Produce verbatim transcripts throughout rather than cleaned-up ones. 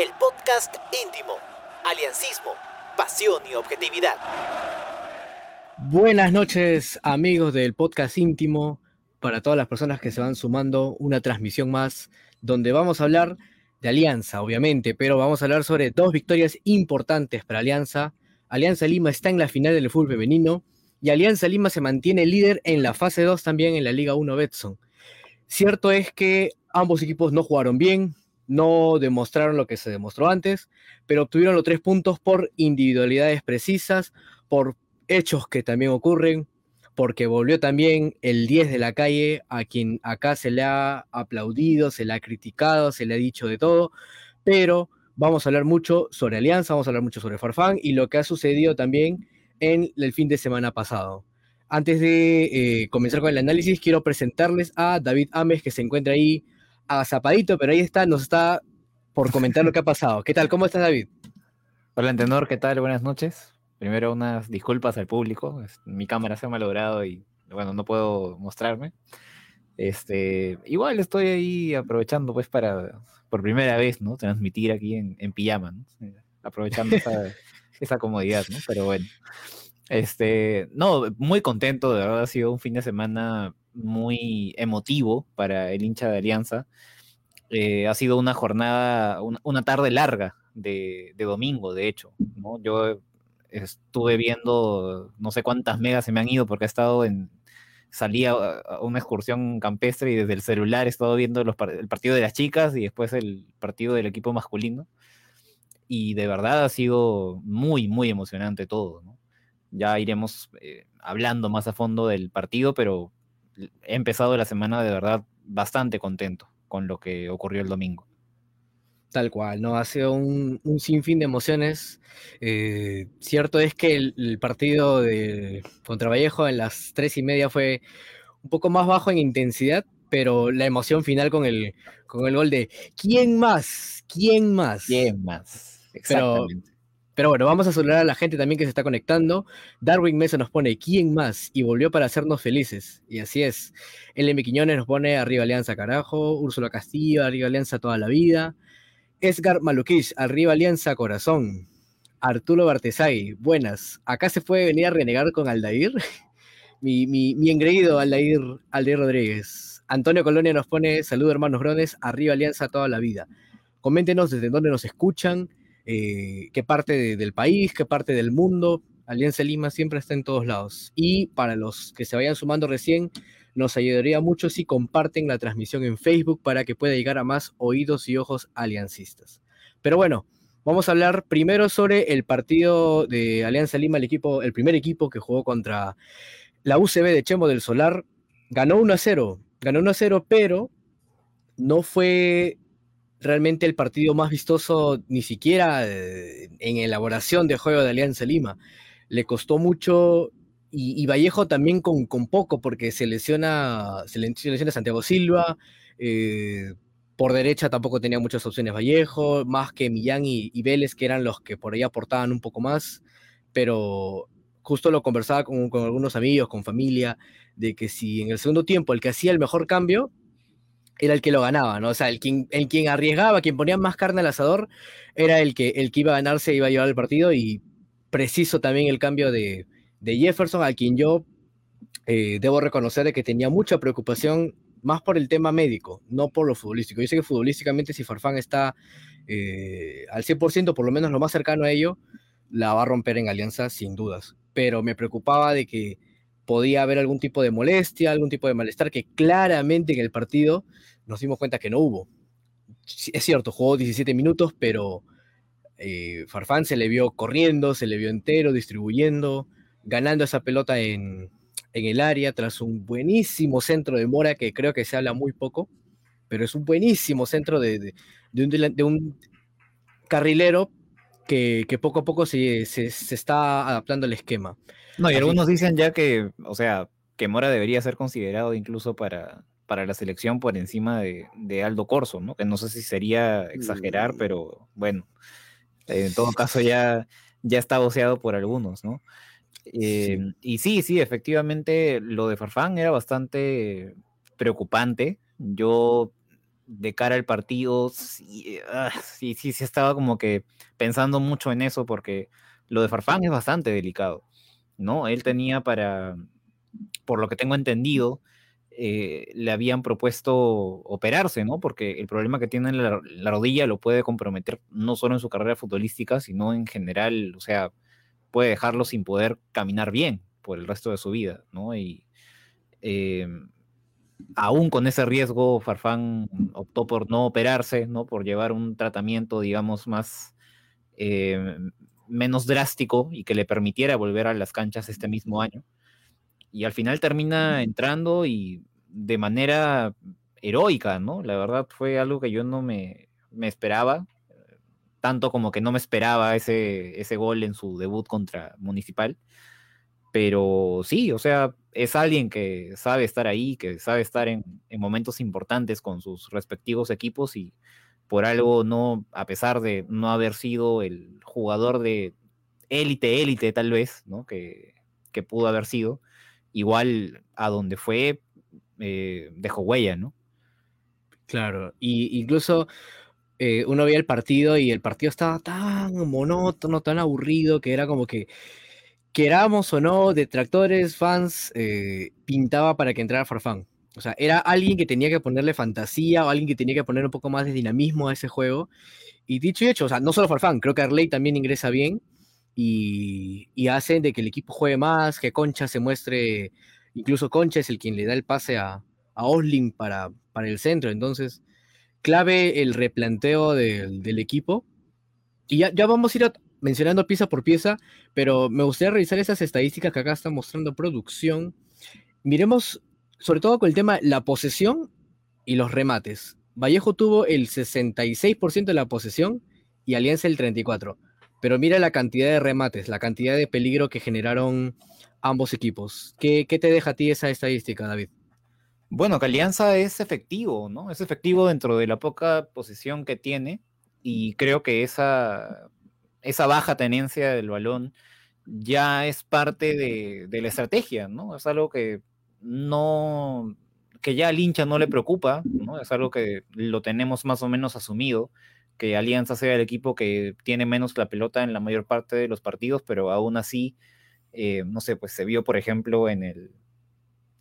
El podcast íntimo, aliancismo, pasión y objetividad. Buenas noches, amigos del podcast íntimo, para todas las personas que se van sumando, una transmisión más, donde vamos a hablar de Alianza, obviamente, pero vamos a hablar sobre dos victorias importantes para Alianza. Alianza Lima está en la final del fútbol femenino y Alianza Lima se mantiene líder en la fase dos también en la Liga uno Betsson. Cierto es que ambos equipos no jugaron bien, no demostraron lo que se demostró antes, pero obtuvieron los tres puntos por individualidades precisas, por hechos que también ocurren, porque volvió también el diez de la calle, a quien acá se le ha aplaudido, se le ha criticado, se le ha dicho de todo, pero vamos a hablar mucho sobre Alianza, vamos a hablar mucho sobre Farfán y lo que ha sucedido también en el fin de semana pasado. Antes de eh, comenzar con el análisis, quiero presentarles a David Amez, que se encuentra ahí agazapadito, pero ahí está, nos está por comentar lo que ha pasado. ¿Qué tal? ¿Cómo estás, David? Hola, Antenor, ¿qué tal? Buenas noches. Primero, unas disculpas al público. Mi cámara se ha malogrado y, bueno, no puedo mostrarme. Este, igual estoy ahí aprovechando, pues, para, por primera vez, ¿no?, transmitir aquí en, en pijama, ¿no?, aprovechando esa, esa comodidad, ¿no? Pero bueno, este, no, muy contento, de verdad, ha sido un fin de semana muy emotivo para el hincha de Alianza. Eh, ha sido una jornada, una, una tarde larga de, de domingo, de hecho, ¿no? Yo estuve viendo, no sé cuántas megas se me han ido porque he estado en, salí a, a una excursión campestre y desde el celular he estado viendo los, el partido de las chicas y después el partido del equipo masculino. Y de verdad ha sido muy, muy emocionante todo, ¿no? Ya iremos eh, hablando más a fondo del partido, pero he empezado la semana de verdad bastante contento con lo que ocurrió el domingo. Tal cual, ¿no? Ha sido un, un sinfín de emociones. Eh, cierto es que el, el partido de, contra Vallejo en las tres y media fue un poco más bajo en intensidad, pero la emoción final con el, con el gol de ¿quién más? ¿quién más? ¿quién más? Exactamente. Pero, Pero bueno, vamos a saludar a la gente también que se está conectando. Darwin Mesa nos pone ¿quién más? Y volvió para hacernos felices. Y así es. L M Quiñones nos pone arriba Alianza, carajo. Úrsula Castillo, arriba Alianza toda la vida. Edgar Maluquish, arriba Alianza, corazón. Arturo Bartesay, buenas. Acá se puede venir a renegar con Aldair. mi, mi, mi engreído Aldair, Aldair Rodríguez. Antonio Colonia nos pone saludos, hermanos Brones, arriba Alianza toda la vida. Coméntenos desde dónde nos escuchan. Eh, qué parte de, del país, qué parte del mundo. Alianza Lima siempre está en todos lados. Y para los que se vayan sumando recién, nos ayudaría mucho si comparten la transmisión en Facebook para que pueda llegar a más oídos y ojos aliancistas. Pero bueno, vamos a hablar primero sobre el partido de Alianza Lima, el equipo, el primer equipo que jugó contra la U C B de Chemo del Solar. Ganó uno a cero, ganó uno a cero, pero no fue realmente el partido más vistoso, ni siquiera en elaboración de juego de Alianza Lima. Le costó mucho, y, y Vallejo también con, con poco, porque se lesiona, se lesiona Santiago Silva, eh, por derecha tampoco tenía muchas opciones Vallejo, más que Millán y, y Vélez, que eran los que por ahí aportaban un poco más, pero justo lo conversaba con, con algunos amigos, con familia, de que si en el segundo tiempo el que hacía el mejor cambio era el que lo ganaba, ¿no? O sea, el quien, el quien arriesgaba, quien ponía más carne al asador, era el que, el que iba a ganarse, iba a llevar el partido, y preciso también el cambio de, de Jefferson, a quien yo eh, debo reconocer que tenía mucha preocupación, más por el tema médico, no por lo futbolístico. Yo sé que futbolísticamente, si Farfán está eh, al cien por ciento, por lo menos lo más cercano a ello, la va a romper en Alianza, sin dudas. Pero me preocupaba de que podía haber algún tipo de molestia, algún tipo de malestar, que claramente en el partido nos dimos cuenta que no hubo. Es cierto, jugó diecisiete minutos, pero eh, Farfán se le vio corriendo, se le vio entero, distribuyendo, ganando esa pelota en, en el área, tras un buenísimo centro de Mora, que creo que se habla muy poco, pero es un buenísimo centro de, de, de, un, de un carrilero, Que, que poco a poco se, se, se está adaptando al esquema. No, y Así, algunos dicen ya que, o sea, que Mora debería ser considerado incluso para, para la selección por encima de, de Aldo Corzo, ¿no? Que no sé si sería exagerar, pero bueno, en todo caso ya, ya está voceado por algunos, ¿no? Eh, sí. Y sí, sí, efectivamente lo de Farfán era bastante preocupante. Yo de cara al partido, sí, ah, sí, sí, sí estaba como que pensando mucho en eso, porque lo de Farfán es bastante delicado, ¿no? Él tenía para, por lo que tengo entendido, eh, le habían propuesto operarse, ¿no? Porque el problema que tiene en la, la rodilla lo puede comprometer no solo en su carrera futbolística, sino en general, o sea, puede dejarlo sin poder caminar bien por el resto de su vida, ¿no? Y eh, aún con ese riesgo, Farfán optó por no operarse, ¿no? Por llevar un tratamiento, digamos, más eh, menos drástico y que le permitiera volver a las canchas este mismo año. Y al final termina entrando y de manera heroica, ¿no? La verdad fue algo que yo no me, me esperaba, tanto como que no me esperaba ese, ese gol en su debut contra Municipal. Pero sí, o sea, es alguien que sabe estar ahí, que sabe estar en, en momentos importantes con sus respectivos equipos, y por algo no, a pesar de no haber sido el jugador de élite, élite tal vez, ¿no? Que, que pudo haber sido, igual a donde fue, eh, dejó huella, ¿no? Claro, y incluso eh, uno veía el partido y el partido estaba tan monótono, tan aburrido, que era como que, queramos o no, detractores, fans, eh, pintaba para que entrara Farfán. O sea, era alguien que tenía que ponerle fantasía, o alguien que tenía que poner un poco más de dinamismo a ese juego. Y dicho y hecho, o sea, no solo Farfán, creo que Arley también ingresa bien y, y hace de que el equipo juegue más, que Concha se muestre. Incluso Concha es el quien le da el pase a, a Oslin para, para el centro. Entonces, clave el replanteo del, del equipo. Y ya, ya vamos a ir a... mencionando pieza por pieza, pero me gustaría revisar esas estadísticas que acá está mostrando producción. Miremos, sobre todo con el tema, la posesión y los remates. Vallejo tuvo el sesenta y seis por ciento de la posesión y Alianza el treinta y cuatro por ciento. Pero mira la cantidad de remates, la cantidad de peligro que generaron ambos equipos. ¿Qué, qué te deja a ti esa estadística, David? Bueno, que Alianza es efectivo, ¿no? Es efectivo dentro de la poca posesión que tiene, y creo que esa... esa baja tenencia del balón ya es parte de, de la estrategia, ¿no? Es algo que no, que ya al hincha no le preocupa, ¿no? Es algo que lo tenemos más o menos asumido, que Alianza sea el equipo que tiene menos la pelota en la mayor parte de los partidos, pero aún así, eh, no sé, pues se vio, por ejemplo, en el,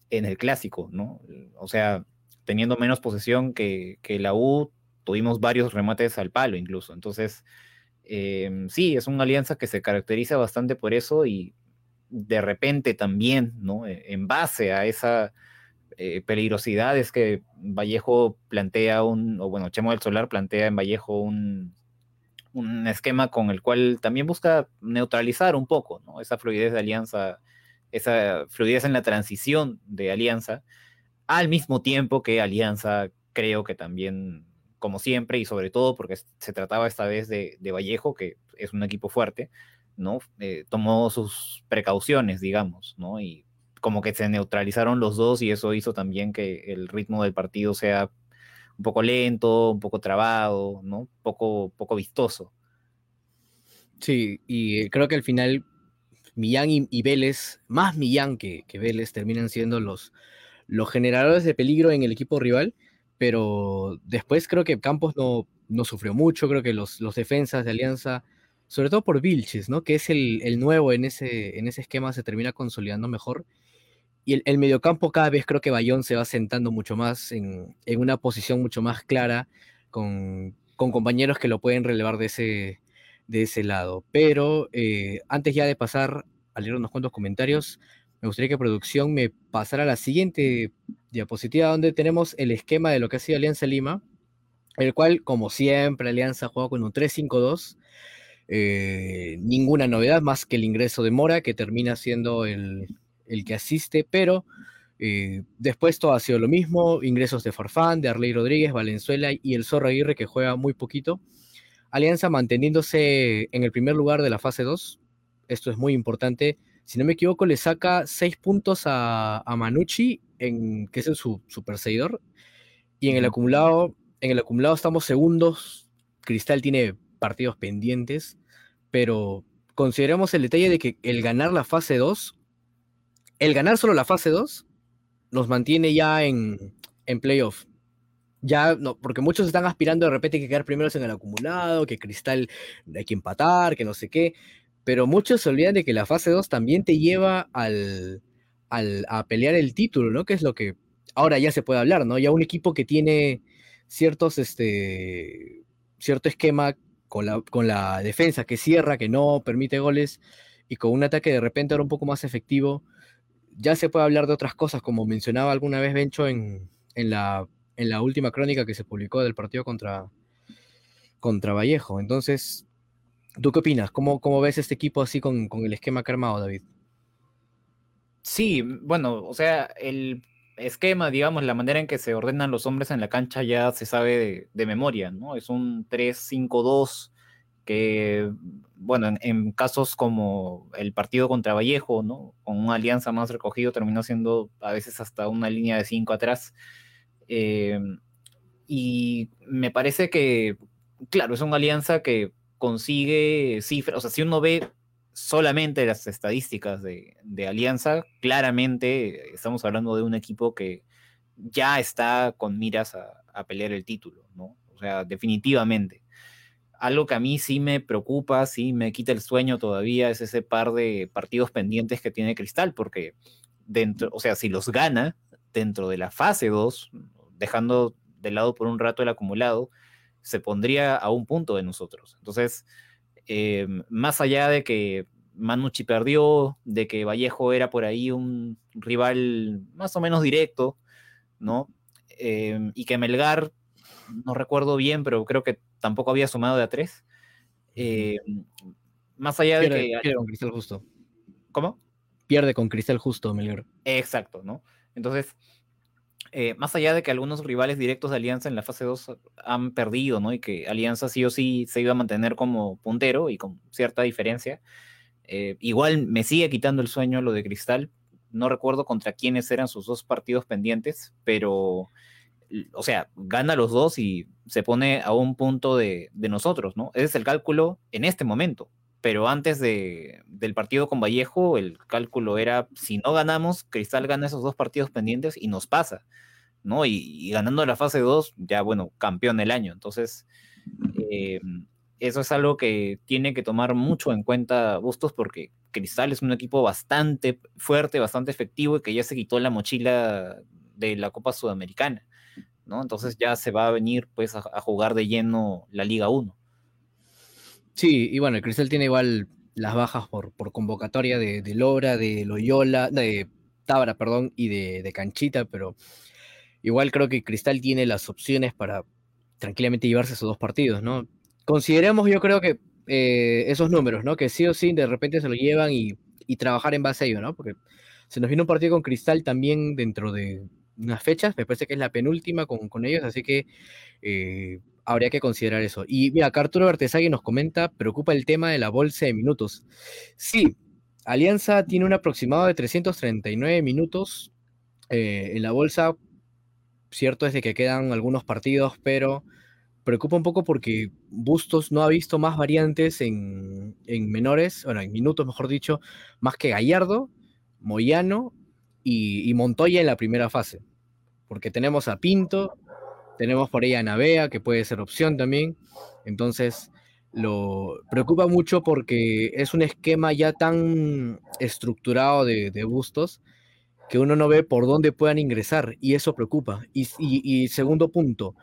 en el Clásico, ¿no? O sea, teniendo menos posesión que, que la U, tuvimos varios remates al palo incluso, entonces... Eh, sí, es una Alianza que se caracteriza bastante por eso, y de repente también, ¿no? En base a esa eh, peligrosidad es que Vallejo plantea un, o bueno, Chemo del Solar plantea en Vallejo un, un esquema con el cual también busca neutralizar un poco, ¿no? Esa fluidez de Alianza, esa fluidez en la transición de Alianza, al mismo tiempo que Alianza creo que también... como siempre, y sobre todo porque se trataba esta vez de, de Vallejo, que es un equipo fuerte, ¿no? Eh, tomó sus precauciones, digamos, ¿no? Y como que se neutralizaron los dos, y eso hizo también que el ritmo del partido sea un poco lento, un poco trabado, ¿no? Un poco, poco vistoso. Sí, y creo que al final Millán y, y Vélez, más Millán que, que Vélez, terminan siendo los, los generadores de peligro en el equipo rival. Pero después creo que Campos no, no sufrió mucho, creo que los, los defensas de Alianza, sobre todo por Vilches, ¿no? Que es el, el nuevo en ese, en ese esquema, se termina consolidando mejor. Y el, el mediocampo cada vez creo que Bayón se va sentando mucho más en, en una posición mucho más clara, con, con compañeros que lo pueden relevar de ese, de ese lado. Pero eh, antes ya de pasar a leer unos cuantos comentarios, me gustaría que producción me pasara a la siguiente diapositiva, donde tenemos el esquema de lo que ha sido Alianza Lima, el cual, como siempre, Alianza juega con un tres cinco dos. Eh, ninguna novedad más que el ingreso de Mora, que termina siendo el, el que asiste, pero eh, después todo ha sido lo mismo. Ingresos de Farfán, de Arley Rodríguez, Valenzuela y el Zorro Aguirre, que juega muy poquito. Alianza manteniéndose en el primer lugar de la fase dos. Esto es muy importante. Si no me equivoco, le saca seis puntos a, a Manucci, en, que es el, su, su perseguidor. Y en el acumulado, en el acumulado estamos segundos. Cristal tiene partidos pendientes. Pero consideremos el detalle de que el ganar la fase dos, el ganar solo la fase dos, nos mantiene ya en, en playoff. Ya, no, porque muchos están aspirando de repente que quedar primeros en el acumulado, que Cristal hay que empatar, que no sé qué, pero muchos se olvidan de que la fase dos también te lleva al, al, a pelear el título, ¿no? Que es lo que ahora ya se puede hablar, ¿no? Ya un equipo que tiene ciertos, este, cierto esquema con la, con la defensa que cierra, que no permite goles, y con un ataque de repente ahora un poco más efectivo, ya se puede hablar de otras cosas, como mencionaba alguna vez Bencho en, en la... en la última crónica que se publicó del partido contra, contra Vallejo. Entonces, ¿tú qué opinas? ¿Cómo, cómo ves este equipo así con, con el esquema que ha armado, David? Sí, bueno, o sea, el esquema, digamos, la manera en que se ordenan los hombres en la cancha ya se sabe de, de memoria, ¿no? Es un tres cinco dos que, bueno, en, en casos como el partido contra Vallejo, ¿no? Con una alianza más recogido terminó siendo a veces hasta una línea de cinco atrás. Eh, y me parece que, claro, es una alianza que consigue cifras, o sea, si uno ve solamente las estadísticas de, de Alianza, claramente estamos hablando de un equipo que ya está con miras a, a pelear el título, ¿no? O sea, definitivamente. Algo que a mí sí me preocupa, sí me quita el sueño todavía, es ese par de partidos pendientes que tiene Cristal, porque dentro, o sea, si los gana, dentro de la fase dos, dejando de lado por un rato el acumulado, se pondría a un punto de nosotros. Entonces, eh, más allá de que Manucci perdió, de que Vallejo era por ahí un rival más o menos directo, ¿no? Eh, y que Melgar, no recuerdo bien, pero creo que tampoco había sumado de a tres. Eh, más allá pierde, de que... Pierde con Cristal justo. ¿Cómo? Pierde con Cristal justo, Melgar. Exacto, ¿no? Entonces, eh, más allá de que algunos rivales directos de Alianza en la fase dos han perdido, ¿no? Y que Alianza sí o sí se iba a mantener como puntero y con cierta diferencia, eh, igual me sigue quitando el sueño lo de Cristal. No recuerdo contra quiénes eran sus dos partidos pendientes, pero, o sea, gana los dos y se pone a un punto de, de nosotros, ¿no? Ese es el cálculo en este momento. Pero antes de, del partido con Vallejo, el cálculo era, si no ganamos, Cristal gana esos dos partidos pendientes y nos pasa, ¿no? Y, y ganando la fase dos, ya, bueno, campeón del año. Entonces, eh, eso es algo que tiene que tomar mucho en cuenta Bustos, porque Cristal es un equipo bastante fuerte, bastante efectivo, y que ya se quitó la mochila de la Copa Sudamericana, ¿no? Entonces ya se va a venir, pues, a, a jugar de lleno la Liga uno. Sí, y bueno, el Cristal tiene igual las bajas por, por convocatoria de, de Lora, de Loyola, de Tábara, perdón, y de, de Canchita, pero igual creo que Cristal tiene las opciones para tranquilamente llevarse esos dos partidos, ¿no? Consideremos, yo creo que eh, esos números, ¿no? Que sí o sí de repente se lo llevan y, y trabajar en base a ello, ¿no? Porque se nos viene un partido con Cristal también dentro de unas fechas, me parece que es la penúltima con, con ellos, así que... Eh, habría que considerar eso. Y mira, Arturo Bertesagui nos comenta, preocupa el tema de la bolsa de minutos. Sí, Alianza tiene un aproximado de trescientos treinta y nueve minutos eh, en la bolsa. Cierto es de que quedan algunos partidos, pero preocupa un poco porque Bustos no ha visto más variantes en, en menores, bueno, en minutos, mejor dicho, más que Gallardo, Moyano y, y Montoya en la primera fase. Porque tenemos a Pinto... Tenemos por ahí a Navea, que puede ser opción también. Entonces, lo preocupa mucho porque es un esquema ya tan estructurado de, de Bustos que uno no ve por dónde puedan ingresar, y eso preocupa. Y, y, y segundo punto,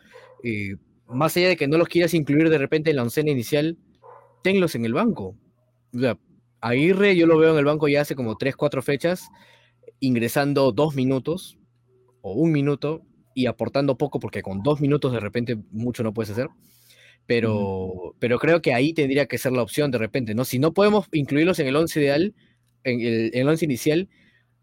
eh, más allá de que no los quieras incluir de repente en la oncena inicial, tenlos en el banco. O sea, Aguirre yo lo veo en el banco ya hace como tres, cuatro fechas, ingresando dos minutos o un minuto, y aportando poco, porque con dos minutos de repente mucho no puedes hacer, pero, mm. pero creo que ahí tendría que ser la opción de repente, ¿no? Si no podemos incluirlos en el once ideal, en el, en el once inicial,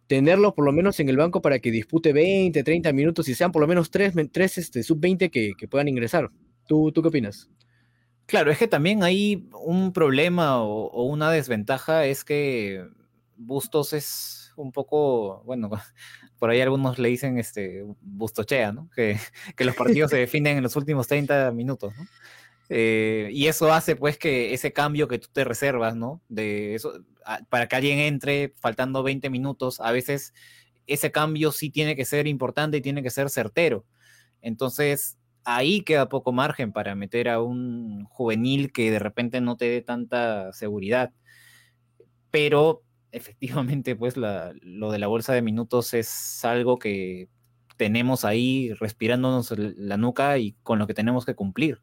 tenerlos por lo menos en el banco para que dispute veinte, treinta minutos y sean por lo menos tres, tres este, sub veinte que, que puedan ingresar. ¿Tú, ¿Tú qué opinas? Claro, es que también hay un problema o, o una desventaja, es que Bustos es... un poco, bueno, por ahí algunos le dicen este, bustochea, ¿no? Que, que los partidos se definen en los últimos treinta minutos, ¿no? Eh, y eso hace, pues, que ese cambio que tú te reservas, ¿no? De eso, a, para que alguien entre faltando veinte minutos, a veces ese cambio sí tiene que ser importante y tiene que ser certero. Entonces, ahí queda poco margen para meter a un juvenil que de repente no te dé tanta seguridad. Pero efectivamente, pues la, lo de la bolsa de minutos es algo que tenemos ahí respirándonos la nuca y con lo que tenemos que cumplir.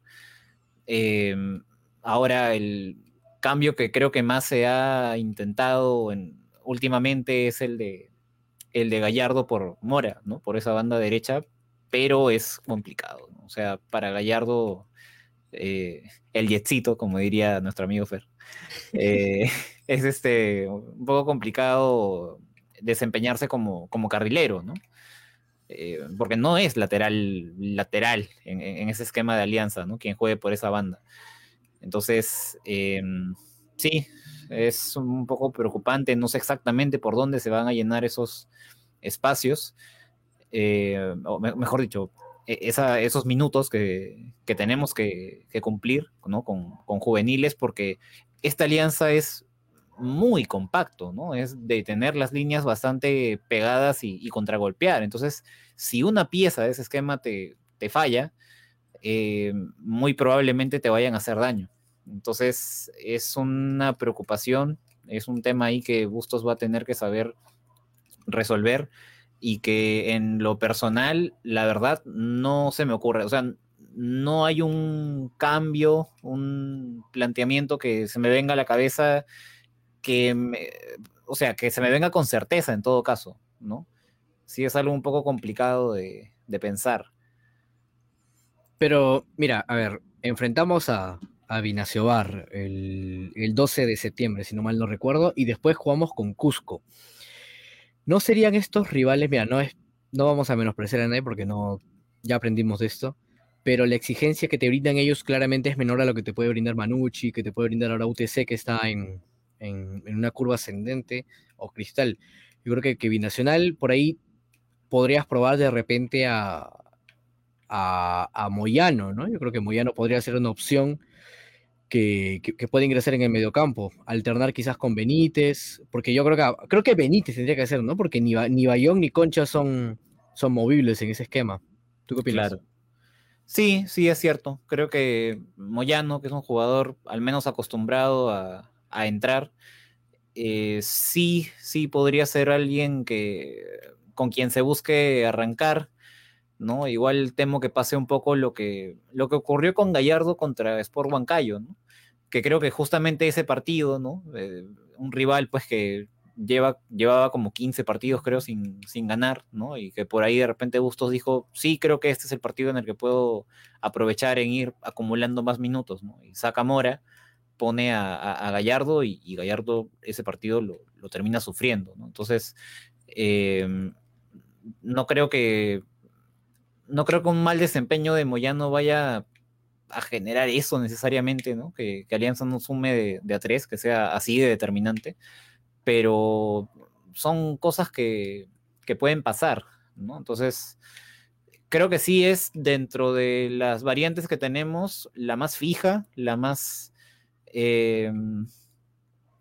Eh, ahora, el cambio que creo que más se ha intentado en, últimamente es el de, el de Gallardo por Mora, ¿no? Por esa banda derecha, pero es complicado, ¿no? O sea, para Gallardo, eh, el yetcito, como diría nuestro amigo Fer, eh, es este, un poco complicado desempeñarse como, como carrilero, ¿no? Eh, porque no es lateral, lateral en, en ese esquema de Alianza, ¿no? Quien juegue por esa banda. Entonces, eh, sí, es un poco preocupante. No sé exactamente por dónde se van a llenar esos espacios, eh, o me, mejor dicho, esa, esos minutos que, que tenemos que, que cumplir, ¿no? Con, con juveniles, porque esta Alianza es muy compacto, ¿no? Es de tener las líneas bastante pegadas y, y contragolpear. Entonces, si una pieza de ese esquema te, te falla, eh, muy probablemente te vayan a hacer daño. Entonces, es una preocupación, es un tema ahí que Bustos va a tener que saber resolver y que en lo personal, la verdad, no se me ocurre. O sea, no hay un cambio, un planteamiento que se me venga a la cabeza que, me, o sea, que se me venga con certeza en todo caso, ¿no? Sí es algo un poco complicado de, de pensar. Pero, mira, a ver, enfrentamos a... a Binaciobar el, el doce de septiembre, si no mal no recuerdo, y después jugamos con Cusco. ¿No serían estos rivales? Mira, no, es, no vamos a menospreciar a nadie porque no, ya aprendimos de esto, pero la exigencia que te brindan ellos claramente es menor a lo que te puede brindar Manucci, que te puede brindar ahora U T C, que está en, en, en una curva ascendente, o Cristal. Yo creo que, que Binacional, por ahí podrías probar de repente a, a, a Moyano, ¿no? Yo creo que Moyano podría ser una opción Que, que, que puede ingresar en el mediocampo, alternar quizás con Benítez, porque yo creo que creo que Benítez tendría que hacer, ¿no? Porque ni, ni Bayón ni Concha son, son movibles en ese esquema. ¿Tú qué opinas? Claro. Sí, sí, es cierto. Creo que Moyano, que es un jugador al menos acostumbrado a, a entrar, eh, sí, sí podría ser alguien que, con quien se busque arrancar, ¿no? Igual temo que pase un poco lo que, lo que ocurrió con Gallardo contra Sport Huancayo, ¿no? Que creo que justamente ese partido, ¿no? Eh, un rival pues que lleva, llevaba como quince partidos creo sin, sin ganar, ¿no? Y que por ahí de repente Bustos dijo, sí, creo que este es el partido en el que puedo aprovechar en ir acumulando más minutos, ¿no? Y saca Mora, pone a, a, a Gallardo y, y Gallardo ese partido lo, lo termina sufriendo, ¿no? Entonces, eh, no creo que no creo que un mal desempeño de Moyano vaya a generar eso necesariamente, ¿no? Que, que Alianza no sume de, de a tres, que sea así de determinante, pero son cosas que, que pueden pasar, ¿no? Entonces, creo que sí es, dentro de las variantes que tenemos, la más fija, la más, eh,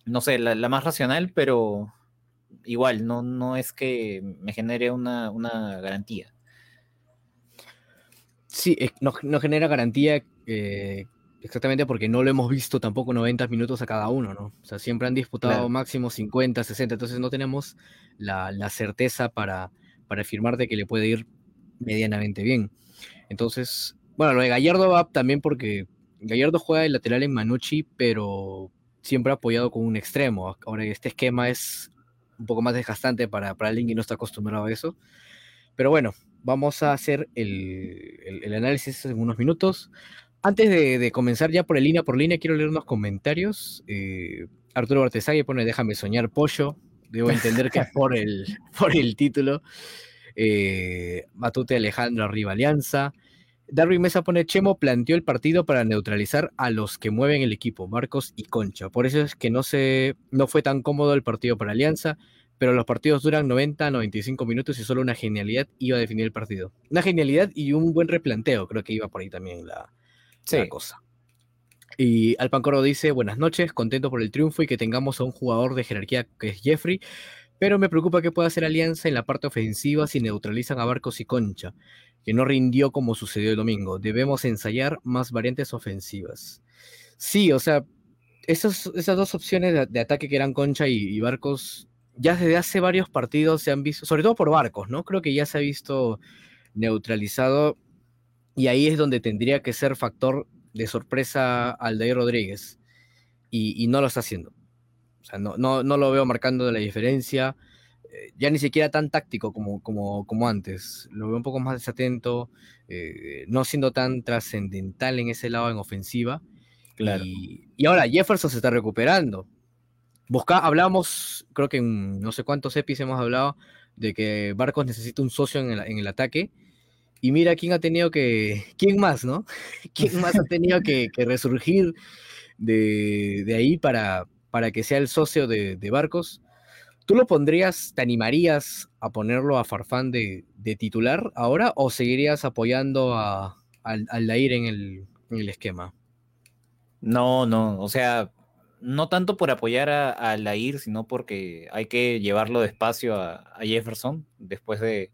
no sé, la, la más racional, pero igual, no, no es que me genere una, una garantía. Sí, no, no genera garantía, eh, exactamente porque no lo hemos visto tampoco noventa minutos a cada uno, ¿no? O sea, siempre han disputado claro. Máximo cincuenta, sesenta, entonces no tenemos la, la certeza para, para afirmar de que le puede ir medianamente bien. Entonces, bueno, lo de Gallardo va también porque Gallardo juega de lateral en Manucci, pero siempre apoyado con un extremo. Ahora, este esquema es un poco más desgastante para, para alguien que no está acostumbrado a eso, pero bueno. Vamos a hacer el, el, el análisis en unos minutos. Antes de, de comenzar ya por el línea por línea, quiero leer unos comentarios. Eh, Arturo Bartesagui pone, déjame soñar pollo. Debo entender que es por el, por el título. Eh, Matute Alejandro arriba Alianza. Darwin Mesa pone, Chemo planteó el partido para neutralizar a los que mueven el equipo, Barcos y Concha. Por eso es que no, se, no fue tan cómodo el partido para Alianza. Pero los partidos duran noventa, noventa y cinco minutos y solo una genialidad iba a definir el partido. Una genialidad y un buen replanteo, creo que iba por ahí también la, sí. la cosa. Y Alpancoro dice, buenas noches, contento por el triunfo y que tengamos a un jugador de jerarquía que es Jeffrey, pero me preocupa que pueda hacer Alianza en la parte ofensiva si neutralizan a Barcos y Concha. que no rindió como sucedió el domingo. Debemos ensayar más variantes ofensivas. Sí, o sea, esos, esas dos opciones de, de ataque que eran Concha y, y Barcos, ya desde hace varios partidos se han visto, sobre todo por Barcos, ¿no? Creo que ya se ha visto neutralizado, y ahí es donde tendría que ser factor de sorpresa Aldair Rodríguez, y, y no lo está haciendo. O sea, no, no, no lo veo marcando la diferencia, eh, ya ni siquiera tan táctico como, como, como antes. Lo veo un poco más desatento, eh, no siendo tan trascendental en ese lado en ofensiva. Claro. Y, y ahora Jefferson se está recuperando. Busca, hablamos, creo que en no sé cuántos epis hemos hablado de que Barcos necesita un socio en el, en el ataque. Y mira quién ha tenido que... ¿Quién más, no? ¿Quién más ha tenido que, que resurgir de, de ahí para, para que sea el socio de, de Barcos? ¿Tú lo pondrías, te animarías a ponerlo a Farfán de, de titular ahora, o seguirías apoyando a, a, a Aldair en el, en el esquema? No, no, o sea... No tanto por apoyar a, a Aldair, sino porque hay que llevarlo despacio a, a Jefferson después de,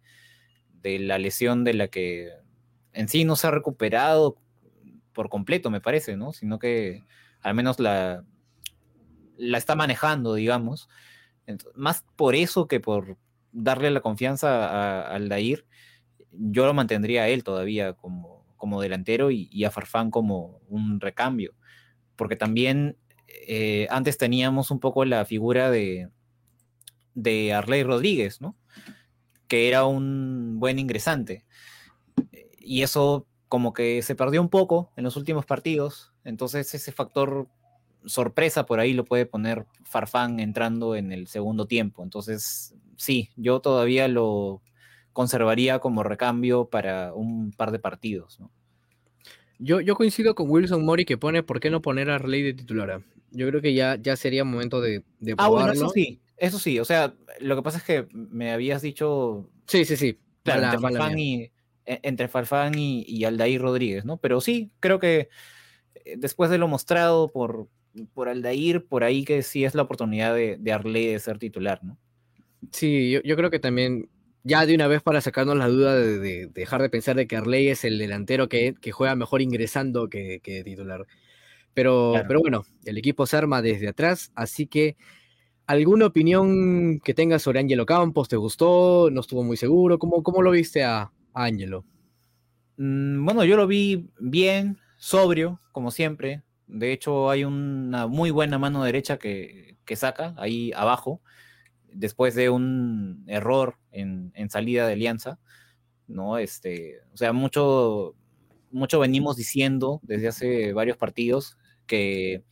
de la lesión de la que en sí no se ha recuperado por completo, me parece, ¿no? Sino que al menos la, la está manejando, digamos. Entonces, más por eso que por darle la confianza a, a Aldair, yo lo mantendría a él todavía como, como delantero y, y a Farfán como un recambio. Porque también... Eh, antes teníamos un poco la figura de, de Arley Rodríguez, ¿no? Que era un buen ingresante. Y eso como que se perdió un poco en los últimos partidos. Entonces ese factor sorpresa por ahí lo puede poner Farfán entrando en el segundo tiempo. Entonces sí, yo todavía lo conservaría como recambio para un par de partidos, ¿no? Yo, yo coincido con Wilson Mori que pone ¿por qué no poner a Arley de titular? Yo creo que ya, ya sería momento de, de ah, probarlo. Ah, bueno, eso sí, eso sí. O sea, lo que pasa es que me habías dicho... Sí, sí, sí. Claro, mala, entre, Farfán y, entre Farfán y, y Aldair Rodríguez, ¿no? Pero sí, creo que después de lo mostrado por, por Aldair, por ahí que sí es la oportunidad de, de Arley de ser titular, ¿no? Sí, yo, yo creo que también... Ya de una vez para sacarnos la duda de, de, de dejar de pensar de que Arley es el delantero que, que juega mejor ingresando que, que titular. Pero, claro. Pero bueno, el equipo se arma desde atrás, así que ¿alguna opinión que tengas sobre Ángelo Campos? ¿Te gustó? ¿No estuvo muy seguro? ¿Cómo, cómo lo viste a Ángelo? Mm, bueno, yo lo vi bien, sobrio, como siempre. De hecho, hay una muy buena mano derecha que, que saca ahí abajo. Después de un error en, en salida de Alianza, ¿no? Este, o sea, mucho, mucho venimos diciendo desde hace varios partidos que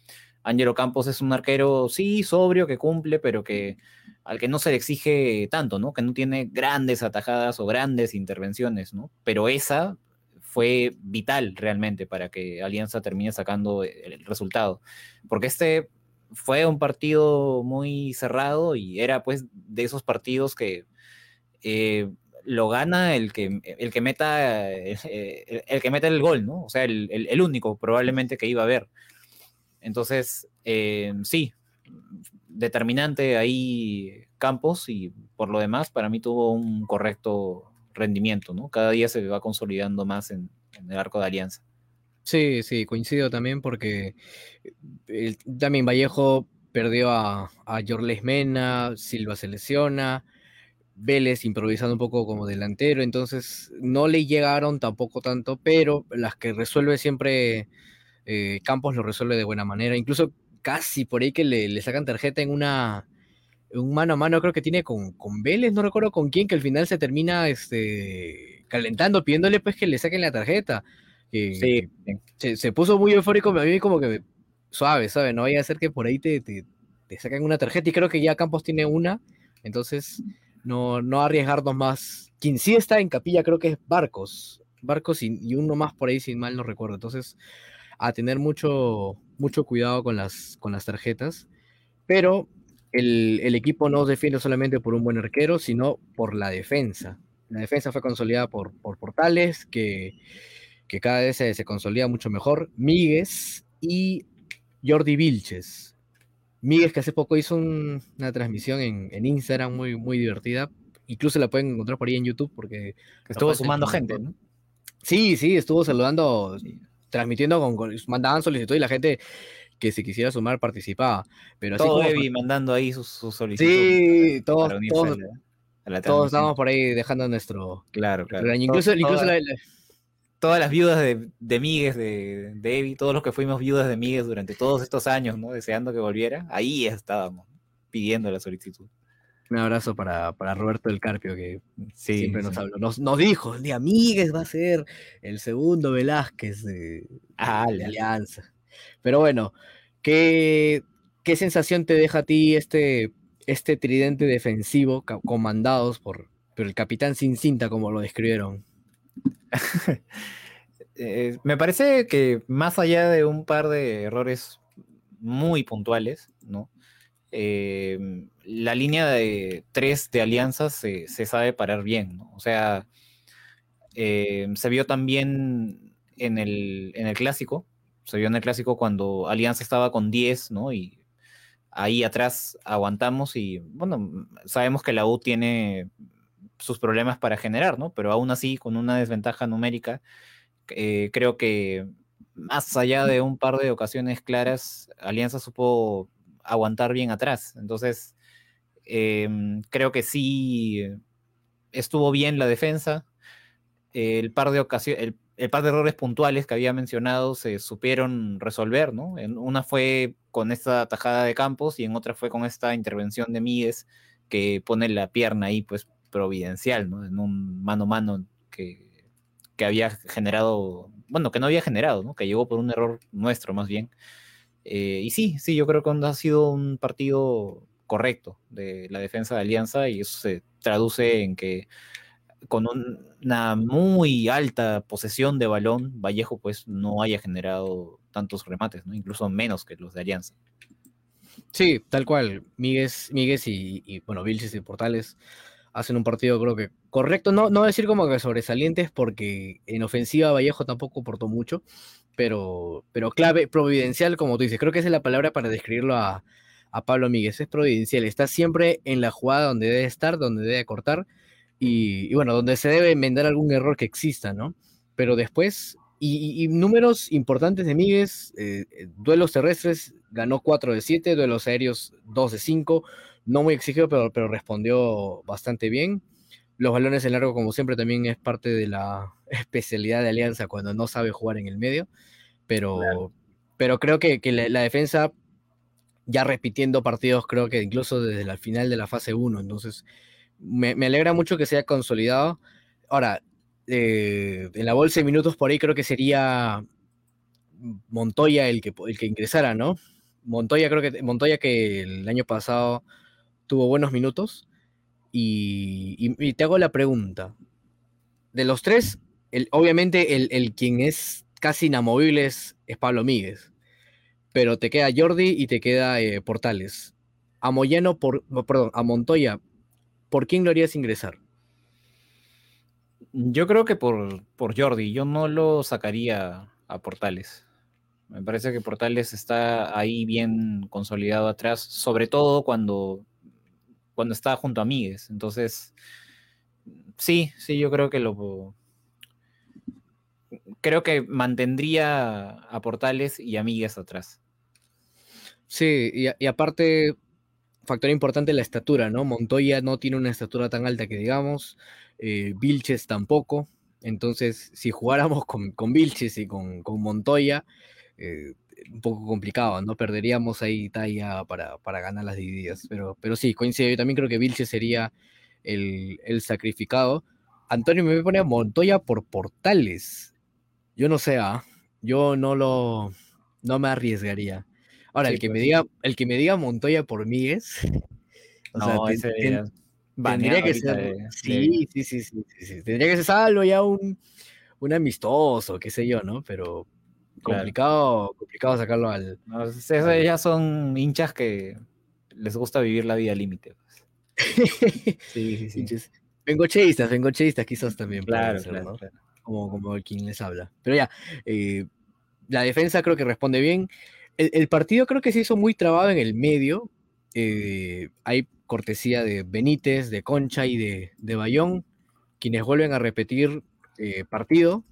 Ángelo Campos es un arquero, sí, sobrio, que cumple, pero que al que no se le exige tanto, ¿no? Que no tiene grandes atajadas o grandes intervenciones, ¿no? Pero esa fue vital realmente para que Alianza termine sacando el resultado. Porque este... fue un partido muy cerrado y era pues de esos partidos que eh, lo gana el que, el que meta el, el, el que meta el gol, ¿no? O sea, el, el, el único probablemente que iba a haber. Entonces, eh, sí, determinante ahí Campos, y por lo demás para mí tuvo un correcto rendimiento, ¿no? Cada día se va consolidando más en, en el arco de Alianza. Sí, sí, coincido también porque el, también Vallejo perdió a, a Jorles Mena, Silva se lesiona, Vélez improvisando un poco como delantero, entonces no le llegaron tampoco tanto, pero las que resuelve siempre eh, Campos lo resuelve de buena manera, incluso casi por ahí que le, le sacan tarjeta en una en un mano a mano, creo que tiene con, con Vélez, no recuerdo con quién, que al final se termina este, calentando, pidiéndole pues que le saquen la tarjeta. Que, sí. que se, se puso muy eufórico, a mí como que suave, ¿sabes? No vaya a ser que por ahí te, te, te saquen una tarjeta, y creo que ya Campos tiene una, entonces no, no arriesgarnos más. Quien sí está en capilla creo que es Barcos, Barcos y, y uno más por ahí, si mal no recuerdo. Entonces a tener mucho, mucho cuidado con las, con las tarjetas, pero el, el equipo no defiende solamente por un buen arquero, sino por la defensa. La defensa fue consolidada por, por Portales, que... que cada vez se, se consolida mucho mejor, Míguez y Jordi Vilches. Míguez, que hace poco hizo un, una transmisión en, en Instagram muy, muy divertida, incluso la pueden encontrar por ahí en YouTube, porque... Estuvo sumando gente, ¿no? Sí, sí, estuvo saludando, transmitiendo, con, con mandaban solicitud y la gente que se quisiera sumar participaba. Pero así todo como... Evi mandando ahí sus, sus solicitudes. Sí, todos, todos, a la, a la todos estábamos por ahí dejando nuestro... Claro, claro. Incluso, todos, incluso todas, la, la... todas las viudas de, de Míguez, de, de Evi, todos los que fuimos viudas de Míguez durante todos estos años, ¿no? Deseando que volviera, ahí estábamos, pidiendo la solicitud. Un abrazo para, para Roberto del Carpio, que sí, siempre nos sí. habló. Nos, nos dijo, de Amigues va a ser el segundo Velázquez de, ah, de la Alianza. Pero bueno, ¿qué, qué sensación te deja a ti este, este tridente defensivo comandados por, por el capitán sin cinta, como lo describieron? eh, me parece que más allá de un par de errores muy puntuales, ¿no? Eh, la línea de tres de Alianza se, se sabe parar bien, ¿no? O sea, eh, se vio también en el, en el clásico, se vio en el clásico cuando Alianza estaba con diez, ¿no? Y ahí atrás aguantamos y, bueno, sabemos que la U tiene sus problemas para generar, ¿no? Pero aún así, con una desventaja numérica, eh, creo que más allá de un par de ocasiones claras, Alianza supo... aguantar bien atrás, entonces eh, creo que sí estuvo bien la defensa, eh, el par de ocasiones, el, el par de errores puntuales que había mencionado se supieron resolver, ¿no? En una fue con esta tajada de Campos y en otra fue con esta intervención de Míguez que pone la pierna ahí pues providencial, ¿no? En un mano a mano que, que había generado, bueno, que no había generado, ¿no? Que llegó por un error nuestro más bien. Eh, y sí, sí, yo creo que ha sido un partido correcto de la defensa de Alianza y eso se traduce en que con un, una muy alta posesión de balón, Vallejo pues no haya generado tantos remates, ¿no? Incluso menos que los de Alianza. Sí, tal cual. Míguez, Míguez y, y bueno, Vilches y Portales hacen un partido creo que correcto, no, no decir como que sobresalientes porque en ofensiva Vallejo tampoco aportó mucho. Pero, pero clave, providencial, como tú dices, creo que esa es la palabra para describirlo a, a Pablo Míguez, es providencial, está siempre en la jugada donde debe estar, donde debe cortar, y, y bueno, donde se debe enmendar algún error que exista, ¿no? Pero después, y, y, y números importantes de Míguez, eh, duelos terrestres, ganó cuatro de siete, duelos aéreos dos de cinco, no muy exigido, pero, pero respondió bastante bien. Los balones en largo, como siempre, también es parte de la especialidad de Alianza cuando no sabe jugar en el medio. Pero, claro. pero creo que, que la, la defensa, ya repitiendo partidos, creo que incluso desde la final de la fase uno. Entonces, me, me alegra mucho que se haya consolidado. Ahora, eh, en la bolsa de minutos por ahí creo que sería Montoya el que, el que ingresara, ¿no? Montoya, creo que, Montoya que el año pasado tuvo buenos minutos. Y, y te hago la pregunta. De los tres, el, obviamente el, el quien es casi inamovible es, es Pablo Míguez. Pero te queda Jordi y te queda eh, Portales. A Moyano, por, perdón, a Montoya, ¿por quién lo harías ingresar? Yo creo que por, por Jordi. Yo no lo sacaría a Portales. Me parece que Portales está ahí bien consolidado atrás, sobre todo cuando... cuando estaba junto a Míguez, entonces sí, sí, yo creo que lo creo que mantendría a Portales y a Míguez atrás. Sí, y, a, y aparte factor importante la estatura, ¿no? Montoya no tiene una estatura tan alta que digamos, eh, Vilches tampoco, entonces si jugáramos con, con Vilches y con, con Montoya, eh, un poco complicado, ¿no? Perderíamos ahí talla para, para ganar las divididas, pero, pero sí, coincido, yo también creo que Vilches sería el, el sacrificado. Antonio me pone a Montoya por Portales, yo no sé, ¿ah? yo no lo no me arriesgaría. Ahora, sí, el, que pues, me diga, el que me diga Montoya por Míguez, o no, sea, ten, ten, tendría que ser de, sí, de... sí, sí, sí, sí, sí, tendría que ser salvo ya un, un amistoso, qué sé yo, ¿no? Pero Claro. Complicado, complicado sacarlo al... No, esos ya son hinchas que les gusta vivir la vida al límite. Pues. sí, sí, sí. Bengocheístas, bengocheístas quizás también. Claro, ser, claro, ¿no? claro. Como, como quien les habla. Pero ya, eh, la defensa creo que responde bien. El, el partido creo que se hizo muy trabado en el medio. Eh, hay cortesía de Benítez, de Concha y de, de Bayón, quienes vuelven a repetir eh, partido.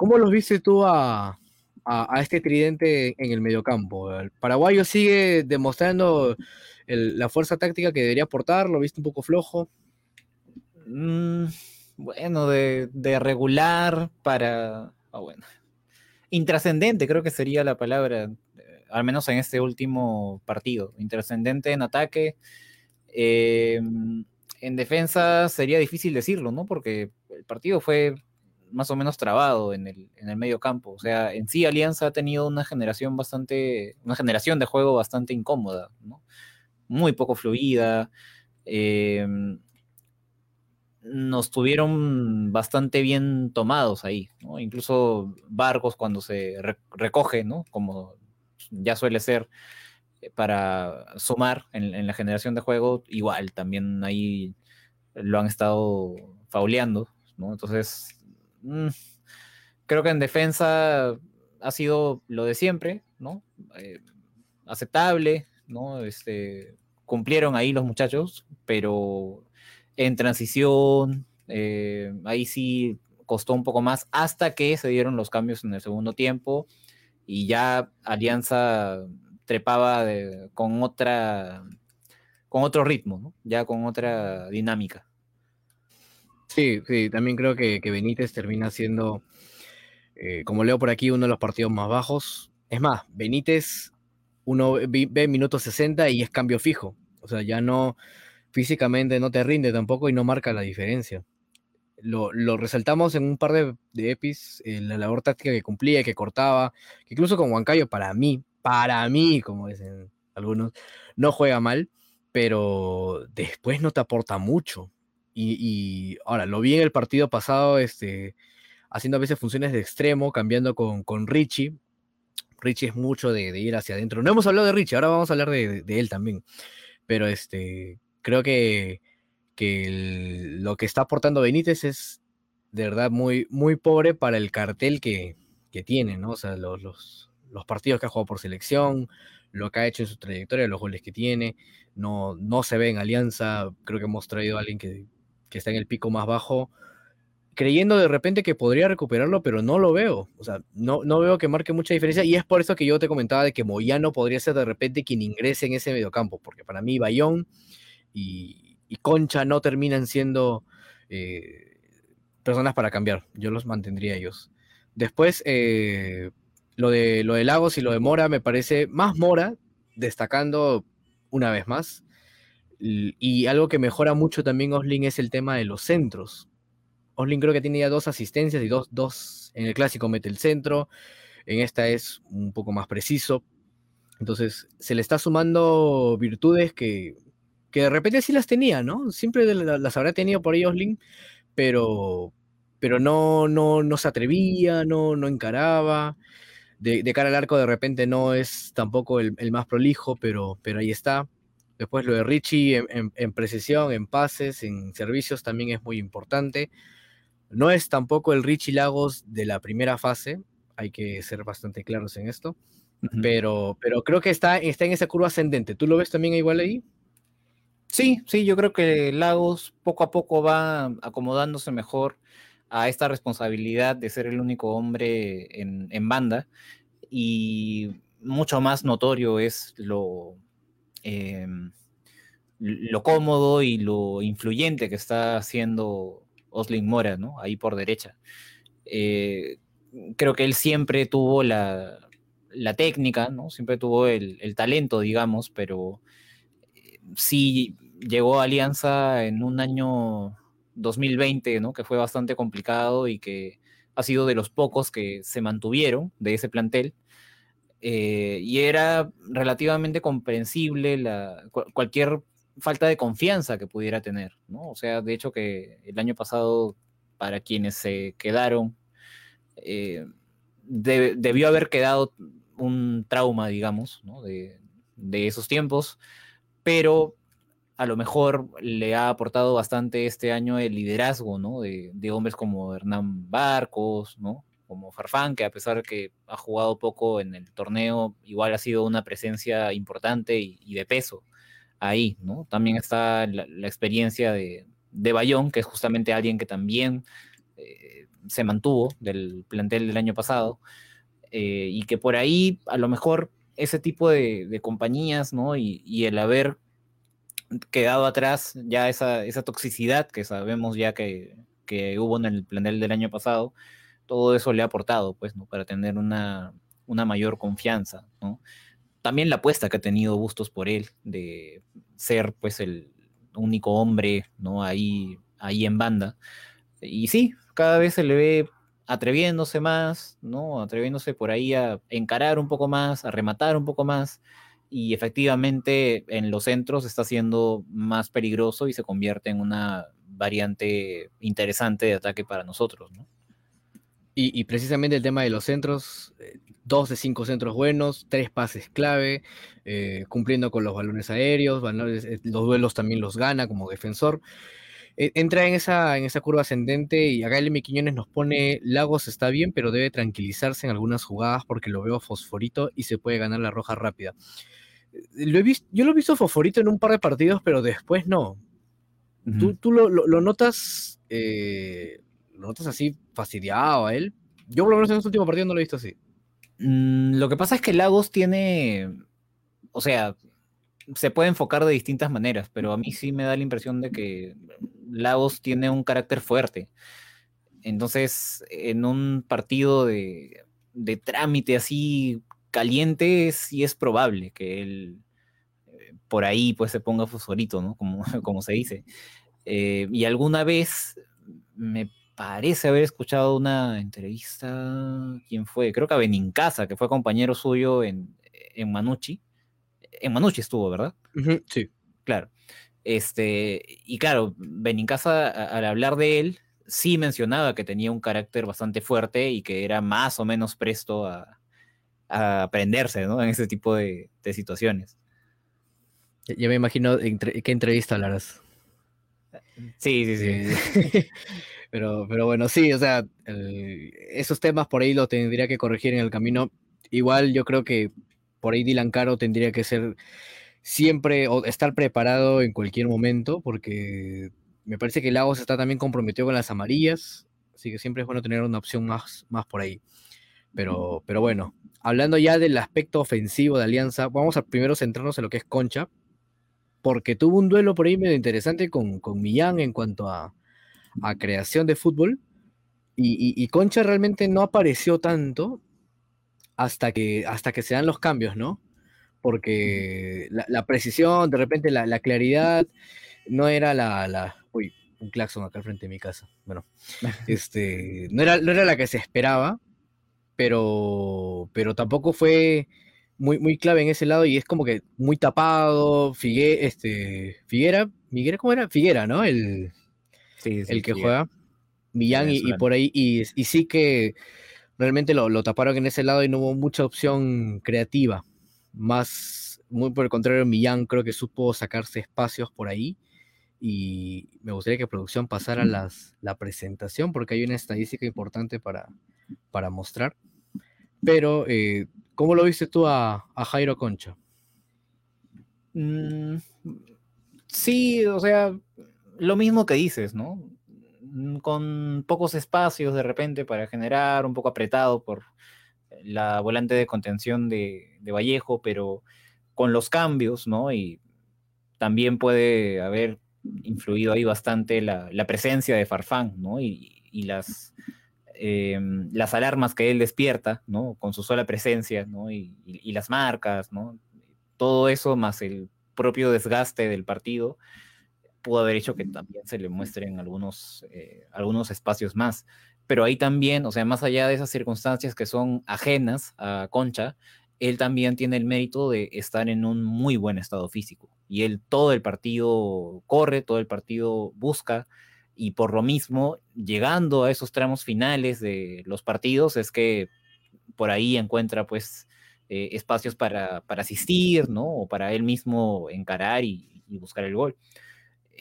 ¿Cómo los viste tú a, a, a este tridente en el mediocampo? El paraguayo sigue demostrando el, la fuerza táctica que debería aportar, ¿lo viste un poco flojo? Mm, bueno, de, de regular para... Oh, bueno. Intrascendente, creo que sería la palabra, eh, al menos en este último partido. Intrascendente en ataque. Eh, en defensa sería difícil decirlo, ¿no? Porque el partido fue más o menos trabado en el, en el medio campo. O sea, en sí Alianza ha tenido una generación bastante, una generación de juego bastante incómoda, ¿no? Muy poco fluida. Eh, nos tuvieron bastante bien tomados ahí, ¿no? Incluso Barcos cuando se recoge, ¿no? Como ya suele ser para sumar en, en la generación de juego, igual también ahí lo han estado fauleando, ¿no? Entonces, mmm, creo que en defensa ha sido lo de siempre, ¿no? Eh, aceptable, ¿no? Este, cumplieron ahí los muchachos, pero... en transición, eh, ahí sí costó un poco más, hasta que se dieron los cambios en el segundo tiempo, y ya Alianza trepaba de, con otra, con otro ritmo, ¿no? Ya con otra dinámica. Sí, sí, también creo que, que Benítez termina siendo, eh, como leo por aquí, uno de los partidos más bajos. Es más, Benítez, uno ve minuto sesenta y es cambio fijo, o sea, ya no... físicamente no te rinde tampoco y no marca la diferencia. Lo, lo resaltamos en un par de, de epis, eh, la labor táctica que cumplía, que cortaba, que incluso con Huancayo, para mí, para mí, como dicen algunos, no juega mal, pero después no te aporta mucho. Y, y ahora, lo vi en el partido pasado, este, haciendo a veces funciones de extremo, cambiando con, con Richie. Richie es mucho de, de ir hacia adentro. No hemos hablado de Richie, ahora vamos a hablar de, de, de él también. Pero este... creo que, que el, lo que está aportando Benítez es de verdad muy, muy pobre para el cartel que, que tiene, ¿no? O sea, los, los, los partidos que ha jugado por selección, lo que ha hecho en su trayectoria, los goles que tiene, no, no se ve en Alianza. Creo que hemos traído a alguien que, que está en el pico más bajo, creyendo de repente que podría recuperarlo, pero no lo veo. O sea, no, no veo que marque mucha diferencia, y es por eso que yo te comentaba de que Moyano podría ser de repente quien ingrese en ese mediocampo, porque para mí Bayón Y, y Concha no terminan siendo eh, personas para cambiar. Yo los mantendría ellos. Después, eh, lo de, lo de Lagos y lo de Mora me parece más Mora, destacando una vez más. Y, y algo que mejora mucho también Oslin es el tema de los centros. Oslin creo que tiene ya dos asistencias y dos, dos en el clásico mete el centro. En esta es un poco más preciso. Entonces, se le está sumando virtudes que... que de repente sí las tenía, ¿no? Siempre las habrá tenido por ahí Oslin, pero, pero no, no, no se atrevía, no, no encaraba. De, de cara al arco de repente no es tampoco el, el más prolijo, pero, pero ahí está. Después lo de Richie en, en, en precisión, en pases, en servicios también es muy importante. No es tampoco el Richie Lagos de la primera fase, hay que ser bastante claros en esto, uh-huh. pero, pero creo que está, está en esa curva ascendente. ¿Tú lo ves también igual ahí? Sí, sí, yo creo que Lagos poco a poco va acomodándose mejor a esta responsabilidad de ser el único hombre en, en banda, y mucho más notorio es lo, eh, lo cómodo y lo influyente que está haciendo Oslin Mora, ¿no? Ahí por derecha. Eh, creo que él siempre tuvo la, la técnica, ¿no? Siempre tuvo el, el talento, digamos, pero... sí llegó a Alianza en un año dos mil veinte, ¿no? Que fue bastante complicado y que ha sido de los pocos que se mantuvieron de ese plantel, eh, y era relativamente comprensible la, cualquier falta de confianza que pudiera tener, ¿no? O sea, de hecho que el año pasado, para quienes se quedaron, eh, de, debió haber quedado un trauma, digamos, ¿no? de, de esos tiempos, pero a lo mejor le ha aportado bastante este año el liderazgo, ¿no? de, de hombres como Hernán Barcos, ¿no? Como Farfán, que a pesar de que ha jugado poco en el torneo, igual ha sido una presencia importante y, y de peso ahí, ¿no? También está la, la experiencia de, de Bayón, que es justamente alguien que también eh, se mantuvo del plantel del año pasado, eh, y que por ahí a lo mejor ese tipo de, de compañías, ¿no? Y, y el haber quedado atrás ya esa, esa toxicidad que sabemos ya que, que hubo en el plantel del año pasado, todo eso le ha aportado, pues, ¿no? Para tener una, una mayor confianza, ¿no? También la apuesta que ha tenido Bustos por él, de ser, pues, el único hombre, ¿no? Ahí, ahí en banda. Y sí, cada vez se le ve atreviéndose más, ¿no? Atreviéndose por ahí a encarar un poco más, a rematar un poco más. Y efectivamente en los centros está siendo más peligroso y se convierte en una variante interesante de ataque para nosotros, ¿no? Y, y precisamente el tema de los centros, dos de cinco centros buenos, tres pases clave, eh, cumpliendo con los balones aéreos, balones, los duelos también los gana como defensor. Eh, entra en esa, en esa curva ascendente y acá L M Quiñones nos pone, Lagos está bien, pero debe tranquilizarse en algunas jugadas porque lo veo fosforito y se puede ganar la roja rápida. Lo he visto, yo lo he visto fosforito en un par de partidos, pero después no. Uh-huh. Tú, tú lo, lo, lo notas... Eh, ¿Lo notas así fastidiado a él? Yo por lo menos en este último partido no lo he visto así. Mm, lo que pasa es que Lagos tiene... O sea, se puede enfocar de distintas maneras, pero a mí sí me da la impresión de que Lagos tiene un carácter fuerte. Entonces, en un partido de, de trámite así caliente, sí es probable que él eh, por ahí pues se ponga fosforito, ¿no? Como, como se dice. Eh, y alguna vez me parece haber escuchado una entrevista, ¿quién fue? Creo que a Benincasa, que fue compañero suyo en, en Manucci. En Manucci estuvo, ¿verdad? Uh-huh, sí. Claro. Este, y claro, Benincasa, a, al hablar de él, sí mencionaba que tenía un carácter bastante fuerte y que era más o menos presto a, a aprenderse, ¿no? En ese tipo de, de situaciones. Ya, ya me imagino entre, qué entrevista hablarás. Sí, sí, sí. sí. Pero, pero bueno, sí, o sea, el, esos temas por ahí los tendría que corregir en el camino. Igual yo creo que por ahí Dylan Caro tendría que ser siempre, o estar preparado en cualquier momento, porque me parece que Lagos está también comprometido con las amarillas, así que siempre es bueno tener una opción más, más por ahí. Pero, pero bueno, hablando ya del aspecto ofensivo de Alianza, vamos a primero centrarnos en lo que es Concha, porque tuvo un duelo por ahí medio interesante con, con Millán en cuanto a a creación de fútbol, y, y, y Concha realmente no apareció tanto hasta que, hasta que se dan los cambios, ¿no? Porque la, la precisión, de repente la, la claridad, no era la, la... Uy, un claxon acá al frente de mi casa. Bueno, este, no era, no era la que se esperaba, pero, pero tampoco fue muy, muy clave en ese lado, y es como que muy tapado. Figue, este, Figuera, Miguel, ¿cómo era? Figuera, ¿no? El... Sí, sí, el que sí, juega Millán y, y por ahí, y, y sí que realmente lo, lo taparon en ese lado y no hubo mucha opción creativa. Más, muy por el contrario, Millán creo que supo sacarse espacios por ahí, y me gustaría que producción pasara las, la presentación, porque hay una estadística importante para, para mostrar. Pero, eh, ¿cómo lo viste tú a, a Jairo Concha? Mm, sí, o sea... Lo mismo que dices, ¿no? Con pocos espacios de repente para generar, un poco apretado por la volante de contención de, de Vallejo, pero con los cambios, ¿no? Y también puede haber influido ahí bastante la, la presencia de Farfán, ¿no? Y, y las, eh, las alarmas que él despierta, ¿no? Con su sola presencia, ¿no? Y, y, y las marcas, ¿no? Todo eso más el propio desgaste del partido pudo haber hecho que también se le muestren algunos, eh, algunos espacios más. Pero ahí también, o sea, más allá de esas circunstancias que son ajenas a Concha, él también tiene el mérito de estar en un muy buen estado físico. Y él todo el partido corre, todo el partido busca, y por lo mismo, llegando a esos tramos finales de los partidos, es que por ahí encuentra, pues, eh, espacios para, para asistir, ¿no? O para él mismo encarar y, y buscar el gol.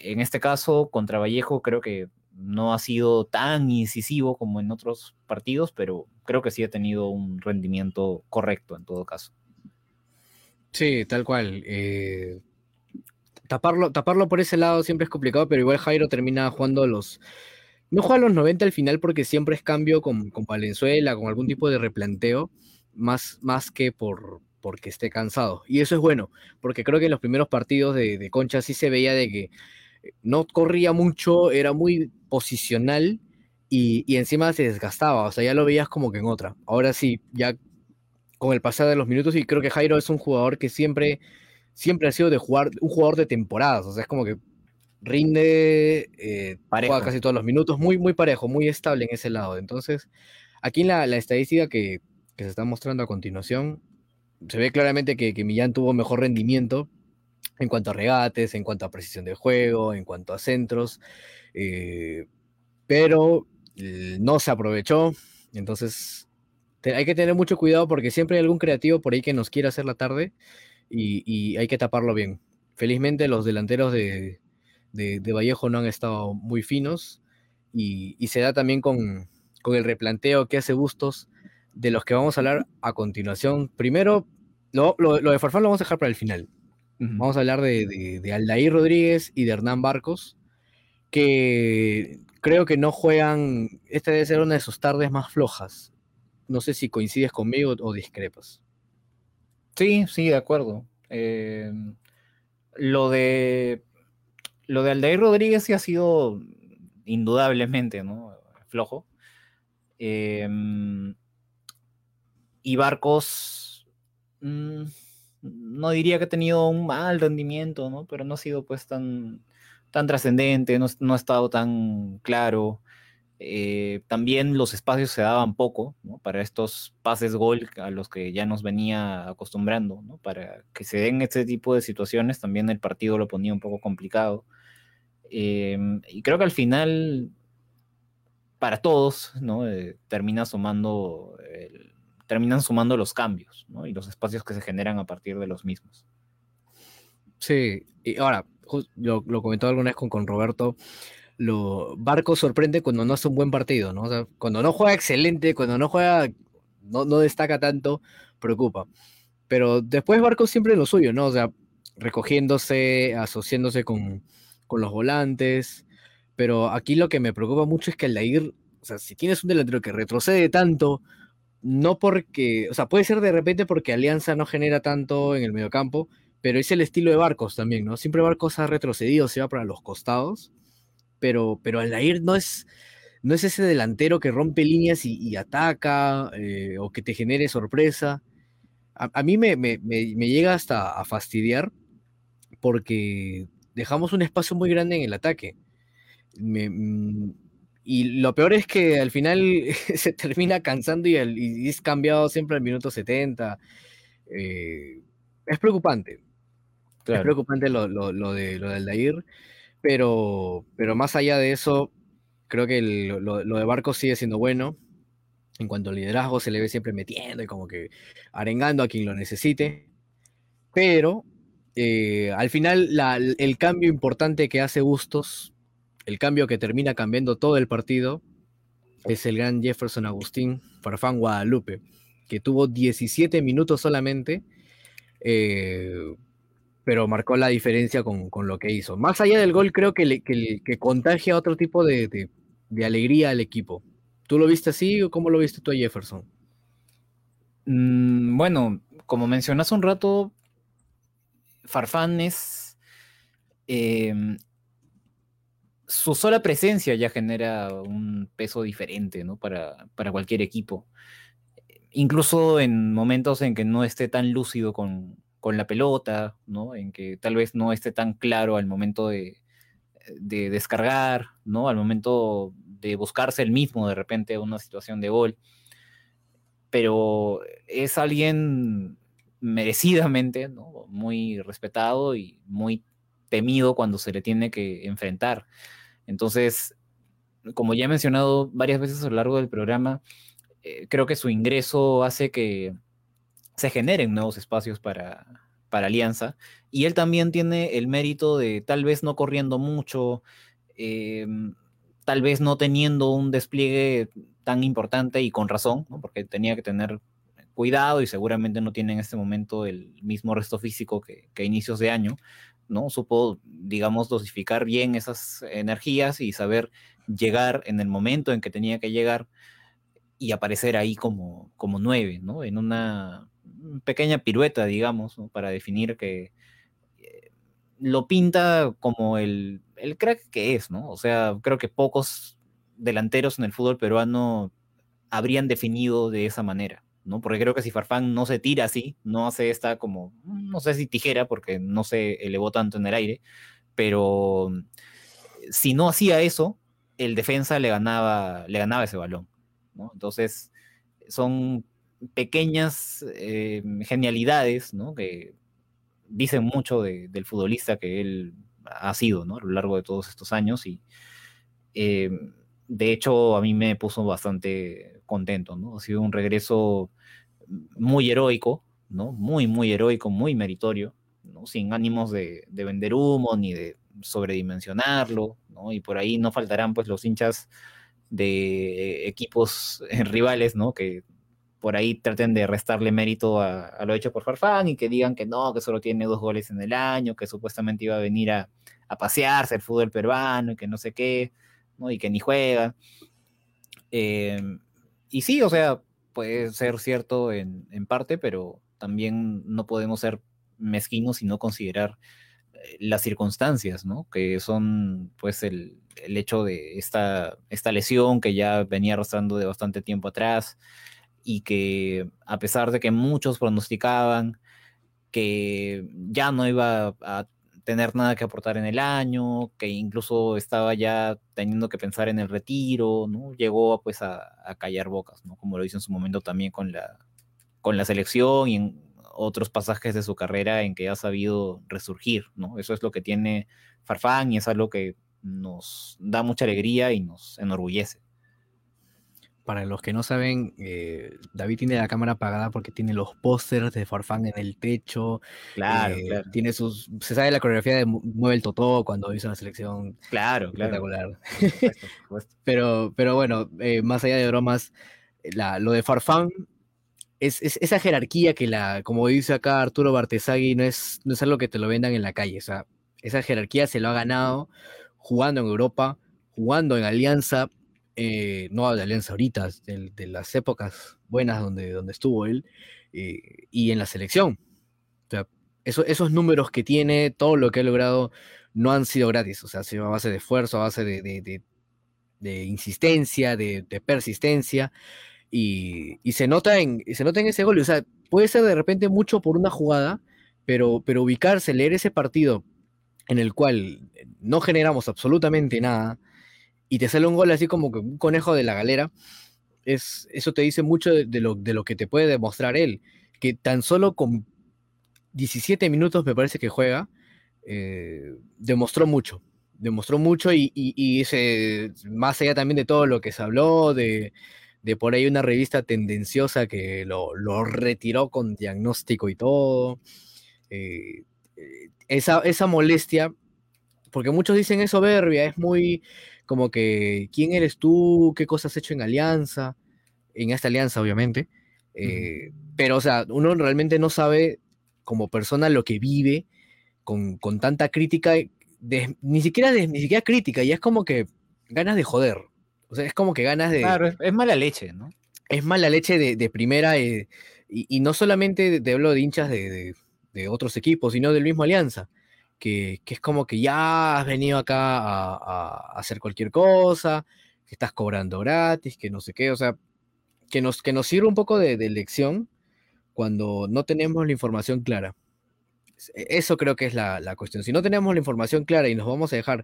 En este caso, contra Vallejo, creo que no ha sido tan incisivo como en otros partidos, pero creo que sí ha tenido un rendimiento correcto en todo caso. Sí, tal cual. Eh, taparlo, taparlo por ese lado siempre es complicado, pero igual Jairo termina jugando los, No juega a los noventa al final porque siempre es cambio con, con Valenzuela, con algún tipo de replanteo, más, más que por, porque esté cansado. Y eso es bueno, porque creo que en los primeros partidos de, de Concha sí se veía de que no corría mucho, era muy posicional y, y encima se desgastaba. O sea, ya lo veías como que en otra. Ahora sí, ya con el pasar de los minutos, y creo que Jairo es un jugador que siempre, siempre ha sido de jugar, un jugador de temporadas. O sea, es como que rinde, eh, juega casi todos los minutos, muy, muy parejo, muy estable en ese lado. Entonces, aquí en la, la estadística que, que se está mostrando a continuación, se ve claramente que, que Millán tuvo mejor rendimiento en cuanto a regates, en cuanto a precisión de juego, en cuanto a centros, eh, pero eh, no se aprovechó. Entonces, te, hay que tener mucho cuidado porque siempre hay algún creativo por ahí que nos quiere hacer la tarde y, y hay que taparlo bien. Felizmente los delanteros de, de, de Vallejo no han estado muy finos y, y se da también con, con el replanteo que hace Bustos, de los que vamos a hablar a continuación. Primero, lo, lo, lo de Farfán lo vamos a dejar para el final. Vamos a hablar de, de, de Aldair Rodríguez y de Hernán Barcos, que creo que no juegan. Esta debe ser una de sus tardes más flojas. No sé si coincides conmigo o discrepas. Sí, sí, de acuerdo. Eh, lo de lo de Aldair Rodríguez sí ha sido indudablemente, ¿no?, flojo. Eh, y Barcos... Mmm, no diría que ha tenido un mal rendimiento, ¿no?, pero no ha sido pues tan, tan trascendente, no, no ha estado tan claro. Eh, también los espacios se daban poco, ¿no?, para estos pases gol a los que ya nos venía acostumbrando, ¿no? Para que se den este tipo de situaciones también el partido lo ponía un poco complicado. Eh, y creo que al final, para todos, ¿no?, eh, termina sumando el... terminan sumando los cambios, ¿no?, y los espacios que se generan a partir de los mismos. Sí, y ahora, lo, lo comentaba alguna vez con, con Roberto, lo, Barcos sorprende cuando no hace un buen partido, ¿no? O sea, cuando no juega excelente, cuando no juega, no, no destaca tanto, preocupa. Pero después Barcos siempre en lo suyo, ¿no? O sea, recogiéndose, asociándose con, con los volantes, pero aquí lo que me preocupa mucho es que Aldair, o sea, si tienes un delantero que retrocede tanto, no porque, o sea, puede ser de repente porque Alianza no genera tanto en el mediocampo, pero es el estilo de Barcos también, ¿no? Siempre Barcos ha retrocedido, se va para los costados, pero, pero Aldair no es, no es ese delantero que rompe líneas y, y ataca, eh, o que te genere sorpresa. A, a mí me, me, me, me llega hasta a fastidiar porque dejamos un espacio muy grande en el ataque. Me... Y lo peor es que al final se termina cansando y, el, y es cambiado siempre al minuto setenta. Eh, es preocupante. Claro. Es preocupante lo, lo, lo, de, lo de Aldair. Pero, pero más allá de eso, creo que el, lo, lo de Barcos sigue siendo bueno. En cuanto al liderazgo, se le ve siempre metiendo y como que arengando a quien lo necesite. Pero eh, al final la, el cambio importante que hace Bustos, el cambio que termina cambiando todo el partido, es el gran Jefferson Agustín Farfán Guadalupe, que tuvo diecisiete minutos solamente, eh, pero marcó la diferencia con, con lo que hizo. Más allá del gol, creo que, le, que, que contagia otro tipo de, de, de alegría al equipo. ¿Tú lo viste así o cómo lo viste tú a Jefferson? Mm, bueno, como mencionas un rato, Farfán es... Eh, su sola presencia ya genera un peso diferente, ¿no?, para, para cualquier equipo. Incluso en momentos en que no esté tan lúcido con, con la pelota, ¿no?, en que tal vez no esté tan claro al momento de, de descargar, ¿no?, al momento de buscarse el mismo de repente una situación de gol. Pero es alguien merecidamente, ¿no?, muy respetado y muy temido cuando se le tiene que enfrentar. Entonces, como ya he mencionado varias veces a lo largo del programa, eh, creo que su ingreso hace que se generen nuevos espacios para, para Alianza, y él también tiene el mérito de tal vez no corriendo mucho, eh, tal vez no teniendo un despliegue tan importante y con razón, ¿no?, porque tenía que tener cuidado y seguramente no tiene en este momento el mismo resto físico que, que a inicios de año, ¿no? Supo, digamos, dosificar bien esas energías y saber llegar en el momento en que tenía que llegar y aparecer ahí como, como nueve, ¿no? En una pequeña pirueta, digamos, ¿no? Para definir que eh, lo pinta como el, el crack que es, ¿no? O sea, creo que pocos delanteros en el fútbol peruano habrían definido de esa manera, ¿no? Porque creo que si Farfán no se tira así, no hace esta como, no sé si tijera, porque no se elevó tanto en el aire, pero si no hacía eso, el defensa le ganaba, le ganaba ese balón, ¿no? Entonces, son pequeñas eh, genialidades, ¿no? Que dicen mucho de, del futbolista que él ha sido, ¿no? A lo largo de todos estos años y... Eh, de hecho, a mí me puso bastante contento, ¿no? Ha sido un regreso muy heroico, ¿no? Muy, muy heroico, muy meritorio, ¿no? Sin ánimos de, de vender humo ni de sobredimensionarlo, ¿no? Y por ahí no faltarán, pues, los hinchas de equipos rivales, ¿no? Que por ahí traten de restarle mérito a, a lo hecho por Farfán y que digan que no, que solo tiene dos goles en el año, que supuestamente iba a venir a, a pasearse el fútbol peruano y que no sé qué, ¿no? Y que ni juega. Eh, y sí, o sea, puede ser cierto en, en parte, pero también no podemos ser mezquinos y no considerar las circunstancias, ¿no? Que son, pues, el, el hecho de esta, esta lesión que ya venía arrastrando de bastante tiempo atrás y que, a pesar de que muchos pronosticaban que ya no iba a tener nada que aportar en el año, que incluso estaba ya teniendo que pensar en el retiro, ¿no? Llegó, pues, a, a callar bocas, ¿no? Como lo hizo en su momento también con la, con la selección y en otros pasajes de su carrera en que ha sabido resurgir, ¿no? Eso es lo que tiene Farfán y es algo que nos da mucha alegría y nos enorgullece. Para los que no saben, eh, David tiene la cámara apagada porque tiene los pósters de Farfán en el techo. Claro, eh, claro. Tiene sus, se sabe la coreografía de Mueve el Totó cuando hizo la selección. Claro, espectacular. Claro. Por supuesto, por supuesto. pero, pero bueno, eh, más allá de bromas, la, lo de Farfán, es, es esa jerarquía que, la, como dice acá Arturo Bartesagui, no es, no es algo que te lo vendan en la calle. O sea, esa jerarquía se lo ha ganado jugando en Europa, jugando en Alianza. Eh, no hablo de Alianza ahorita, de, de las épocas buenas donde, donde estuvo él, eh, y en la selección. O sea, eso, esos números que tiene, todo lo que ha logrado, no han sido gratis. O sea, ha sido a base de esfuerzo, a base de, de, de, de insistencia, de, de persistencia, y, y se nota en, se nota en ese gol. O sea, puede ser de repente mucho por una jugada, pero, pero ubicarse, leer ese partido en el cual no generamos absolutamente nada, y te sale un gol así como que un conejo de la galera, es, eso te dice mucho de, de, lo, de lo que te puede demostrar él, que tan solo con diecisiete minutos me parece que juega, eh, demostró mucho, demostró mucho y, y, y ese, más allá también de todo lo que se habló, de, de por ahí una revista tendenciosa que lo, lo retiró con diagnóstico y todo, eh, esa, esa molestia, porque muchos dicen es soberbia, es muy... como que, ¿quién eres tú? ¿Qué cosas has hecho en Alianza? En esta Alianza, obviamente. Eh, mm. Pero, o sea, uno realmente no sabe como persona lo que vive con, con tanta crítica, de, ni, siquiera de, ni siquiera crítica, y es como que ganas de joder. O sea, es como que ganas de... Claro, es, es mala leche, ¿no? Es mala leche de, de primera, eh, y, y no solamente te hablo de hinchas de, de, de otros equipos, sino del mismo Alianza. Que, que es como que ya has venido acá a, a hacer cualquier cosa, que estás cobrando gratis, que no sé qué, o sea, que nos, que nos sirve un poco de, de lección cuando no tenemos la información clara. Eso creo que es la, la cuestión. Si no tenemos la información clara y nos vamos a dejar,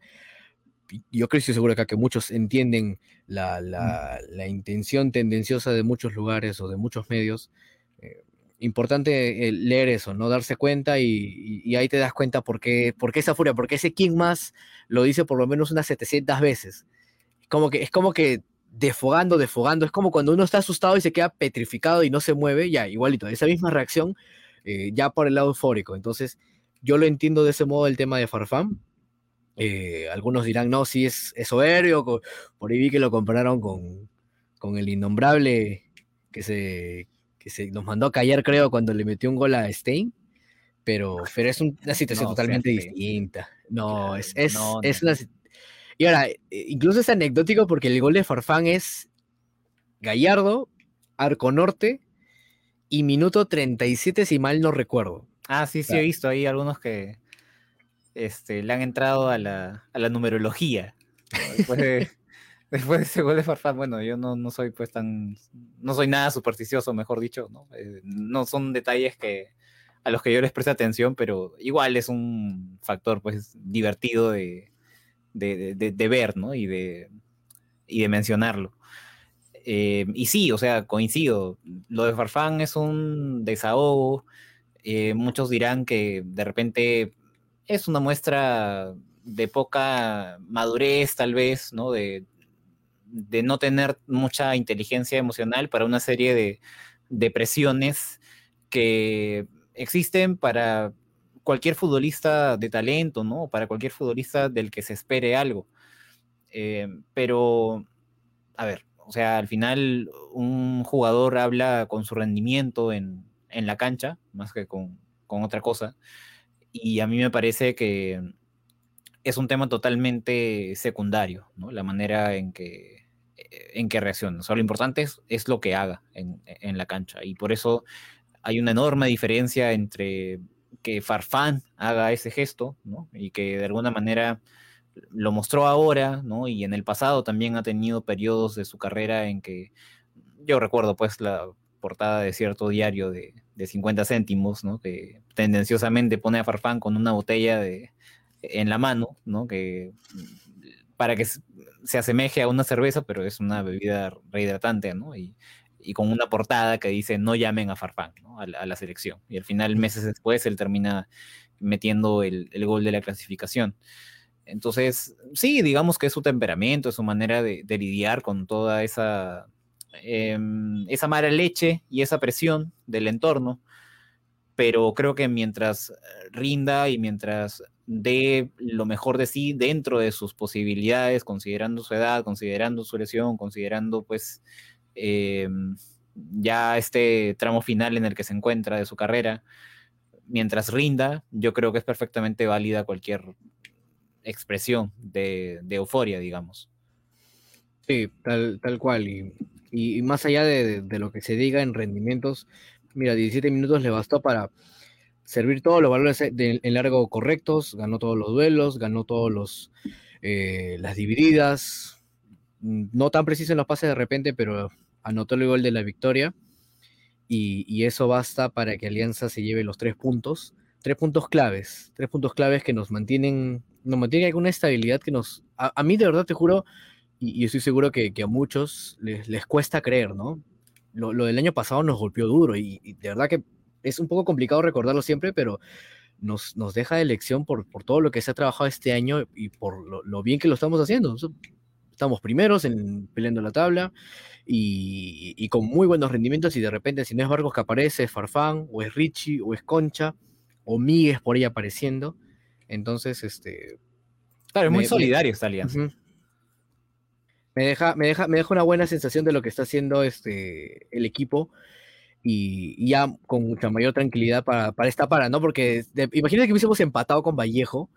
yo creo que estoy seguro acá que muchos entienden la, la, la intención tendenciosa de muchos lugares o de muchos medios, eh, importante leer eso, ¿no? Darse cuenta y, y, y ahí te das cuenta por qué, por qué esa furia, porque ese quién más lo dice por lo menos unas setecientas veces. Es como que, es como que desfogando, desfogando, es como cuando uno está asustado y se queda petrificado y no se mueve, ya, igualito, esa misma reacción, eh, ya por el lado eufórico. Entonces, yo lo entiendo de ese modo el tema de Farfán. Eh, algunos dirán, no, sí es, es soberbio, por ahí vi que lo compararon con, con el innombrable que se... que se nos mandó a callar, creo, cuando le metió un gol a Stein, pero, pero es un, una situación no, totalmente distinta. No, claro, es, es, no, no, es, una, Y ahora, incluso es anecdótico porque el gol de Farfán es Gallardo, Arco Norte y minuto treinta y siete, si mal no recuerdo. Ah, sí, sí, claro. He visto ahí algunos que este, le han entrado a la, a la numerología. Después de, después de ese gol de Farfán, bueno, yo no, no soy pues tan, no soy nada supersticioso, mejor dicho, ¿no? Eh, no son detalles que a los que yo les preste atención, pero igual es un factor pues divertido de, de, de, de ver, ¿no? Y de, y de mencionarlo. Eh, y sí, o sea, coincido, lo de Farfán es un desahogo. Eh, muchos dirán que de repente es una muestra de poca madurez, tal vez, ¿no? De, de no tener mucha inteligencia emocional para una serie de, de presiones que existen para cualquier futbolista de talento, ¿no? Para cualquier futbolista del que se espere algo. Eh, pero, a ver, o sea, al final un jugador habla con su rendimiento en... en la cancha, más que con, con otra cosa, y a mí me parece que es un tema totalmente secundario, ¿no? La manera en que, en que reacciona, o sea, lo importante es, es lo que haga en, en la cancha, y por eso hay una enorme diferencia entre que Farfán haga ese gesto, ¿no? Y que de alguna manera lo mostró ahora, ¿no? Y en el pasado también ha tenido periodos de su carrera en que, yo recuerdo pues la portada de cierto diario de, de cincuenta céntimos, ¿no? Que tendenciosamente pone a Farfán con una botella de, en la mano, ¿no? Que para que se asemeje a una cerveza, pero es una bebida rehidratante, ¿no? Y, y con una portada que dice no llamen a Farfán, ¿no? a, la, a la selección. Y al final, meses después, él termina metiendo el, el gol de la clasificación. Entonces, sí, digamos que es su temperamento, es su manera de, de lidiar con toda esa... Eh, esa mala leche y esa presión del entorno, pero creo que mientras rinda y mientras dé lo mejor de sí dentro de sus posibilidades, considerando su edad, considerando su lesión, considerando pues eh, ya este tramo final en el que se encuentra de su carrera, mientras rinda, yo creo que es perfectamente válida cualquier expresión de, de euforia, digamos. Sí, tal, tal cual, y Y más allá de, de, de lo que se diga en rendimientos, mira, diecisiete minutos le bastó para servir todos los valores en largo correctos, ganó todos los duelos, ganó todos los eh, las divididas, no tan preciso en los pases de repente, pero anotó el gol de la victoria, y, y eso basta para que Alianza se lleve los tres puntos, tres puntos claves, tres puntos claves que nos mantienen, nos mantienen alguna estabilidad que nos, a, a mí de verdad te juro, y yo estoy seguro que, que a muchos les, les cuesta creer, ¿no? Lo, lo del año pasado nos golpeó duro y, y de verdad que es un poco complicado recordarlo siempre, pero nos, nos deja de lección por, por todo lo que se ha trabajado este año y por lo, lo bien que lo estamos haciendo. Estamos primeros en, peleando la tabla y, y con muy buenos rendimientos y de repente si no es Barcos que aparece, es Farfán, o es Richie, o es Concha, o Míguez por ahí apareciendo. Entonces, este... Claro, es muy me, solidario esta alianza. Uh-huh. Me deja, me deja, me deja una buena sensación de lo que está haciendo este, el equipo y, y ya con mucha mayor tranquilidad para, para esta para, ¿no? Porque de, imagínate que hubiésemos empatado con Vallejo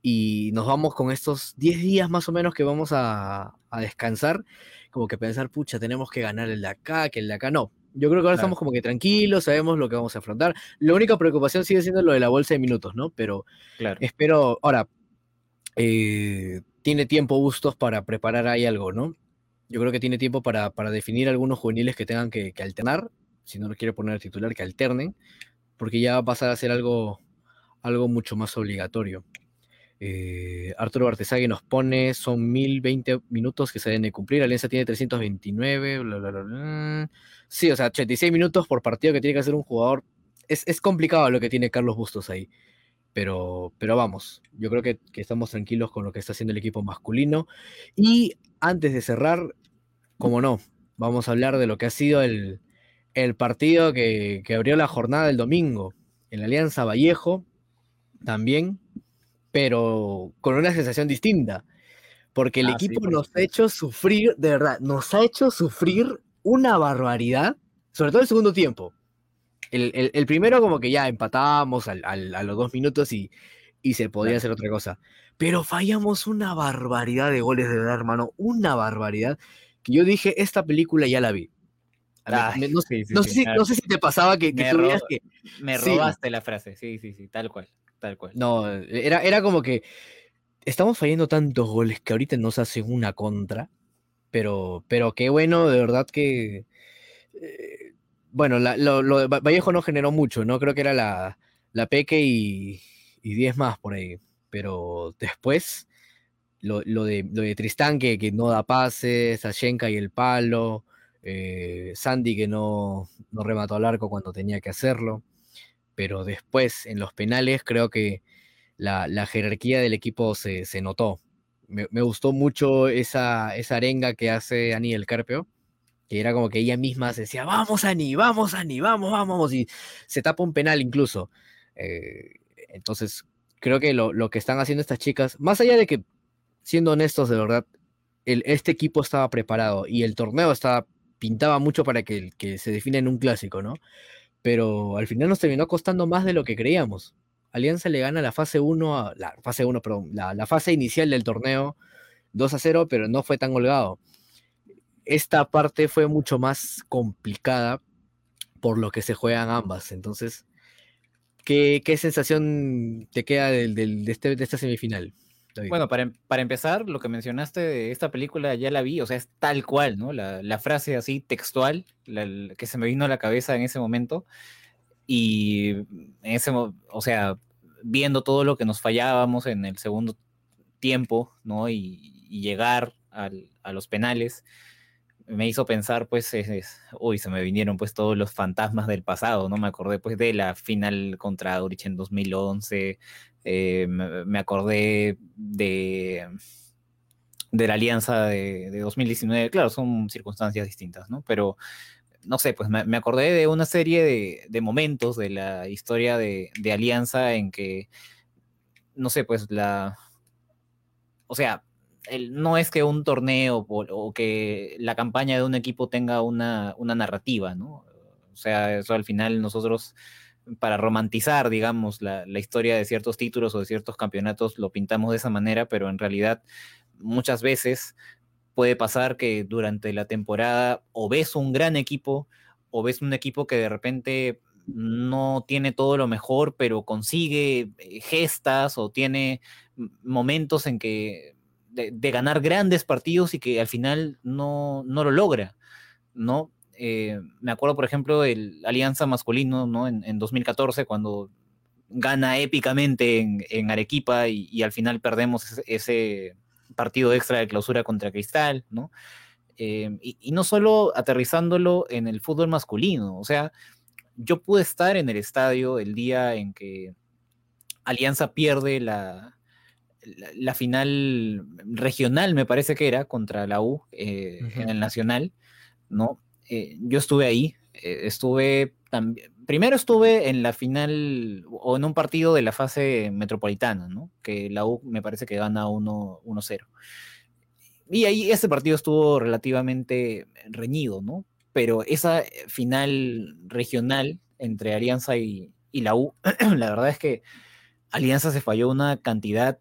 y nos vamos con estos diez días más o menos que vamos a, a descansar, como que pensar, pucha, tenemos que ganar el de acá, que el de acá no. Yo creo que ahora claro. Estamos como que tranquilos, sabemos lo que vamos a afrontar. La única preocupación sigue siendo lo de la bolsa de minutos, ¿no? Pero claro. Espero, ahora, eh... tiene tiempo Bustos para preparar ahí algo, ¿no? Yo creo que tiene tiempo para, para definir algunos juveniles que tengan que, que alternar, si no lo quiere poner el titular, que alternen, porque ya va a pasar a ser algo, algo mucho más obligatorio. Eh, Arturo Artesagui nos pone, son mil veinte minutos que se deben de cumplir, Alianza tiene trescientos veintinueve, bla, bla, bla, bla. Sí, o sea, ochenta y seis minutos por partido que tiene que hacer un jugador. Es, es complicado lo que tiene Carlos Bustos ahí. Pero, pero vamos, yo creo que, que estamos tranquilos con lo que está haciendo el equipo masculino. Y antes de cerrar, como no, vamos a hablar de lo que ha sido el, el partido que, que abrió la jornada del domingo en la Alianza Vallejo, también, pero con una sensación distinta, porque el ah, equipo sí, porque... nos ha hecho sufrir, de verdad, nos ha hecho sufrir una barbaridad, sobre todo el segundo tiempo. El, el, el primero como que ya empatábamos al, al, a los dos minutos y, y se podía hacer otra cosa. Pero fallamos una barbaridad de goles de verdad, hermano. Una barbaridad. Que yo dije, esta película ya la vi. Ay, no, sí, sí, no, sí, sí, no sé si te pasaba que, que me tú rob... veías que... Me robaste sí. la frase, sí, sí, sí, tal cual, tal cual. No, era, era como que estamos fallando tantos goles que ahorita nos hacen una contra, pero, pero qué bueno, de verdad que... Eh, bueno, la, lo, lo de Vallejo no generó mucho, ¿no? Creo que era la, la Peque y, y diez más por ahí, pero después lo, lo, de, lo de Tristán que, que no da pases, Ashenka y el palo... Eh, Sandy que no, no remató al arco cuando tenía que hacerlo, pero después en los penales creo que la, la jerarquía del equipo se, se notó. Me, me gustó mucho esa, esa arenga que hace Ani del Carpio, que era como que ella misma se decía, vamos Ani, vamos Ani, vamos, vamos, y se tapa un penal incluso. Eh, entonces creo que lo, lo que están haciendo estas chicas, más allá de que, siendo honestos de verdad, el, este equipo estaba preparado y el torneo estaba pintaba mucho para que, que se defina en un clásico, ¿no? Pero al final nos terminó costando más de lo que creíamos. Alianza le gana la fase uno, la fase uno, perdón, la, la fase inicial del torneo, dos a cero, pero no fue tan holgado. Esta parte fue mucho más complicada por lo que se juegan ambas. Entonces, ¿qué, qué sensación te queda del, del, de, este, de esta semifinal? Bueno, para, para empezar, lo que mencionaste de esta película ya la vi, o sea, es tal cual, ¿no? La, la frase así textual la, la que se me vino a la cabeza en ese momento y en ese, o sea, viendo todo lo que nos fallábamos en el segundo tiempo, ¿no? Y, y llegar al, a los penales me hizo pensar, pues, es, es, uy, se me vinieron pues todos los fantasmas del pasado, ¿no? Me acordé pues de la final contra Urich en dos mil once. Eh, me, me acordé de, de la alianza de, de dos mil diecinueve, claro, son circunstancias distintas, ¿no? Pero, no sé, pues me, me acordé de una serie de, de momentos de la historia de, de Alianza en que, no sé, pues la... O sea, el, no es que un torneo o, o que la campaña de un equipo tenga una, una narrativa, ¿no? O sea, eso al final nosotros... para romantizar, digamos, la, la historia de ciertos títulos o de ciertos campeonatos, lo pintamos de esa manera, pero en realidad muchas veces puede pasar que durante la temporada o ves un gran equipo o ves un equipo que de repente no tiene todo lo mejor, pero consigue gestas o tiene momentos en que de, de ganar grandes partidos y que al final no, no lo logra, ¿no? Eh, me acuerdo, por ejemplo, el Alianza masculino, ¿no? En, en dos mil catorce, cuando gana épicamente en, en Arequipa y, y al final perdemos ese partido extra de clausura contra Cristal, ¿no? Eh, y, y no solo aterrizándolo en el fútbol masculino, o sea, yo pude estar en el estadio el día en que Alianza pierde la, la, la final regional, me parece que era, contra la U eh, uh-huh. en el Nacional, ¿no? Eh, yo estuve ahí, eh, estuve también, primero estuve en la final, o en un partido de la fase metropolitana, ¿no? Que la U me parece que gana uno cero. Y ahí ese partido estuvo relativamente reñido, ¿no? Pero esa final regional entre Alianza y, y la U, la verdad es que Alianza se falló una cantidad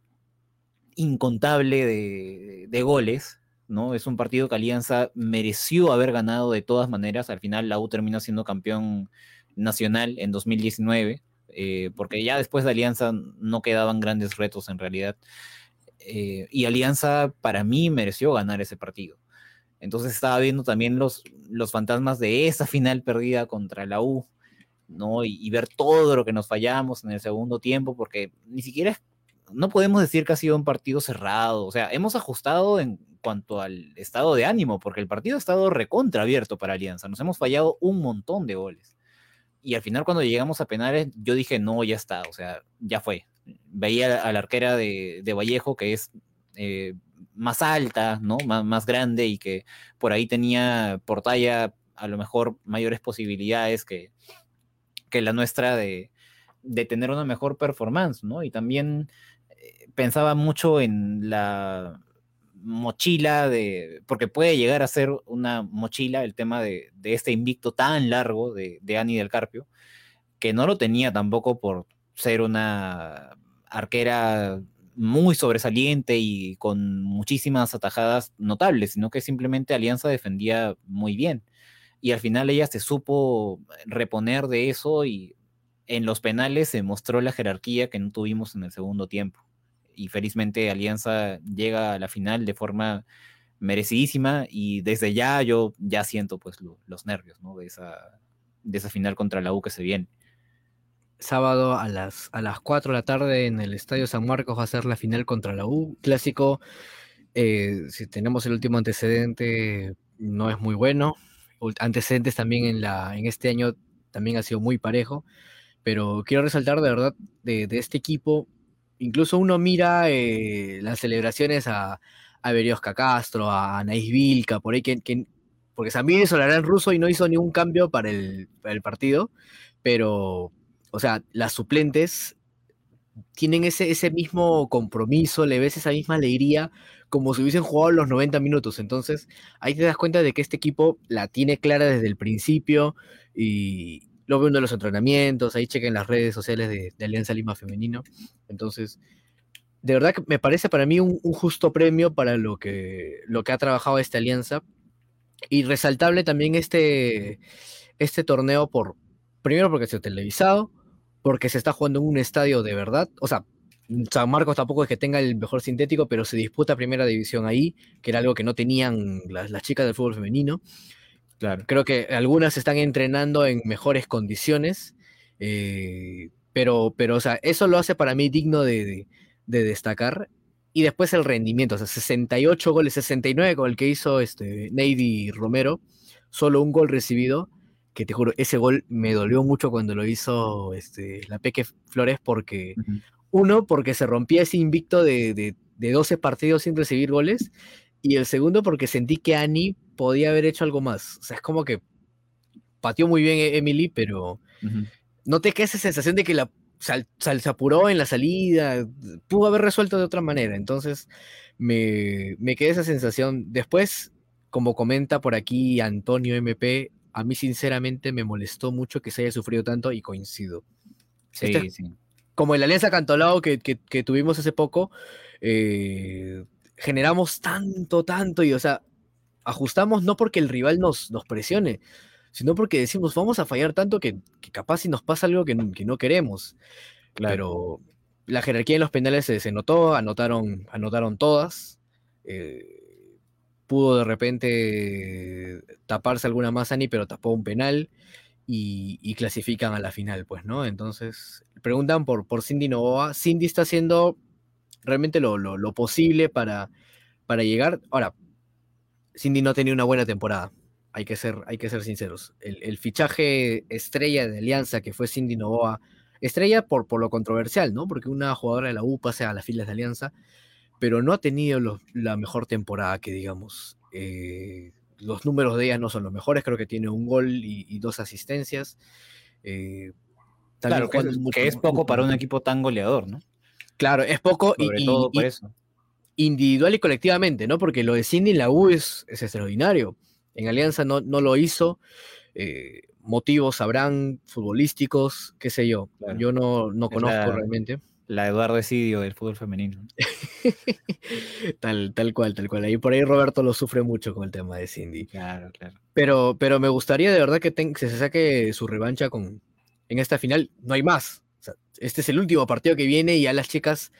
incontable de, de goles, ¿no? Es un partido que Alianza mereció haber ganado de todas maneras. Al final la U termina siendo campeón nacional en dos mil diecinueve, eh, porque ya después de Alianza no quedaban grandes retos en realidad. Eh, y Alianza para mí mereció ganar ese partido. Entonces estaba viendo también los, los fantasmas de esa final perdida contra la U, ¿no? Y, y ver todo lo que nos fallamos en el segundo tiempo, porque ni siquiera es... No podemos decir que ha sido un partido cerrado, o sea, hemos ajustado en cuanto al estado de ánimo, porque el partido ha estado recontra abierto para Alianza, nos hemos fallado un montón de goles, y al final cuando llegamos a penales, yo dije, no, ya está, o sea, ya fue, veía a la arquera de, de Vallejo, que es eh, más alta, ¿no? M- más grande, y que por ahí tenía por talla, a lo mejor, mayores posibilidades que, que la nuestra de, de tener una mejor performance, ¿no? Y también pensaba mucho en la mochila de, porque puede llegar a ser una mochila el tema de, de este invicto tan largo de, de Ani del Carpio, que no lo tenía tampoco por ser una arquera muy sobresaliente y con muchísimas atajadas notables, sino que simplemente Alianza defendía muy bien. Y al final ella se supo reponer de eso y en los penales se mostró la jerarquía que no tuvimos en el segundo tiempo. Y felizmente Alianza llega a la final de forma merecidísima y desde ya yo ya siento pues lo, los nervios, ¿no? de, esa, de esa final contra la U que se viene. Sábado a las, a las cuatro de la tarde en el Estadio San Marcos va a ser la final contra la U. Clásico, eh, si tenemos el último antecedente, no es muy bueno. Antecedentes también en, la, en este año también ha sido muy parejo, pero quiero resaltar de verdad de, de este equipo, incluso uno mira eh, las celebraciones a, a Berioska Castro, a Anaís Vilca, por ahí que, que, porque Samir hizo la gran ruso y no hizo ningún cambio para el, para el partido, pero o sea, las suplentes tienen ese, ese mismo compromiso, le ves esa misma alegría como si hubiesen jugado los noventa minutos. Entonces ahí te das cuenta de que este equipo la tiene clara desde el principio y lo ven en los entrenamientos, ahí chequen las redes sociales de, de Alianza Lima Femenino. Entonces de verdad que me parece para mí un, un justo premio para lo que, lo que ha trabajado esta Alianza, y resaltable también este, este torneo por, primero porque se ha televisado, porque se está jugando en un estadio de verdad, o sea, San Marcos tampoco es que tenga el mejor sintético, pero se disputa Primera División ahí, que era algo que no tenían las, las chicas del fútbol femenino. Claro, creo que algunas están entrenando en mejores condiciones, eh, pero, pero o sea, eso lo hace para mí digno de, de, de destacar. Y después el rendimiento, o sea, sesenta y ocho goles, sesenta y nueve con el que hizo este, Neidy Romero, solo un gol recibido, que te juro, ese gol me dolió mucho cuando lo hizo este, la Peque Flores, porque uh-huh. uno, porque se rompía ese invicto de, de, de doce partidos sin recibir goles, y el segundo, porque sentí que Ani podía haber hecho algo más. O sea, es como que pateó muy bien Emily, pero uh-huh. no te queda esa sensación de que la sal, sal, se apuró en la salida, pudo haber resuelto de otra manera. Entonces me, me quedé esa sensación. Después, como comenta por aquí Antonio M P, a mí sinceramente me molestó mucho que se haya sufrido tanto, y coincido. Sí, este, sí. Como el Alianza Cantolao que, que, que tuvimos hace poco, eh, generamos tanto, tanto, y o sea, ajustamos no porque el rival nos, nos presione, sino porque decimos, vamos a fallar tanto que, que capaz si nos pasa algo que, que no queremos. Claro. Pero la jerarquía en los penales se, se notó, anotaron, anotaron todas, eh, pudo de repente taparse alguna más Ani, pero tapó un penal y, y clasifican a la final, pues, ¿no? Entonces, preguntan por, por Cindy Novoa. Cindy está haciendo realmente lo, lo, lo posible para, para llegar. Ahora, Cindy no ha tenido una buena temporada, hay que ser, hay que ser sinceros. El, el fichaje estrella de Alianza, que fue Cindy Novoa, estrella por, por lo controversial, ¿no? Porque una jugadora de la U pase a las filas de Alianza, pero no ha tenido los, la mejor temporada que digamos. Eh, los números de ella no son los mejores, creo que tiene un gol y, y dos asistencias. Eh, claro, que es, mucho, que es poco mucho, para un equipo tan goleador, ¿no? Claro, es poco. Sobre y, todo y, por y, eso. Individual y colectivamente, ¿no? Porque lo de Cindy en la U es, es extraordinario. En Alianza no, no lo hizo. Eh, motivos habrán, futbolísticos, qué sé yo. Claro. Yo no, no conozco la... realmente. La Eduardo Esidio del fútbol femenino. tal, tal cual, tal cual. Ahí por ahí Roberto lo sufre mucho con el tema de Cindy. Claro, claro. Pero, pero me gustaría de verdad que, ten, que se saque su revancha con, en esta final. No hay más. O sea, este es el último partido que viene y a las chicas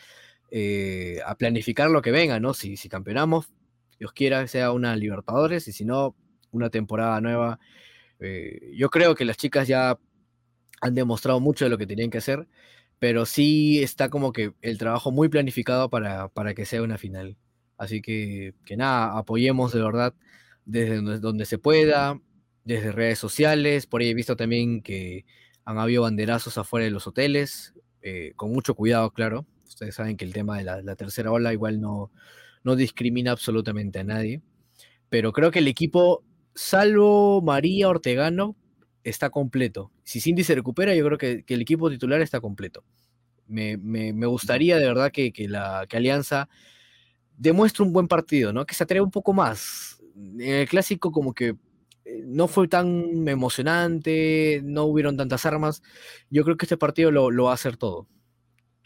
eh, a planificar lo que venga, ¿no? Si, si campeonamos, Dios quiera que sea una Libertadores, y si no, una temporada nueva. Eh, yo creo que las chicas ya han demostrado mucho de lo que tenían que hacer, pero sí está como que el trabajo muy planificado para, para que sea una final. Así que, que nada, apoyemos de verdad desde donde, donde se pueda, desde redes sociales. Por ahí he visto también que han habido banderazos afuera de los hoteles, eh, con mucho cuidado, claro. Ustedes saben que el tema de la, la tercera ola igual no, no discrimina absolutamente a nadie. Pero creo que el equipo, salvo María Ortegano, está completo. Si Cindy se recupera, yo creo que, que el equipo titular está completo. Me, me, me gustaría de verdad que, que, la, que Alianza demuestre un buen partido, ¿no? Que se atreva un poco más. El clásico como que no fue tan emocionante, no hubieron tantas armas. Yo creo que este partido lo, lo va a hacer todo.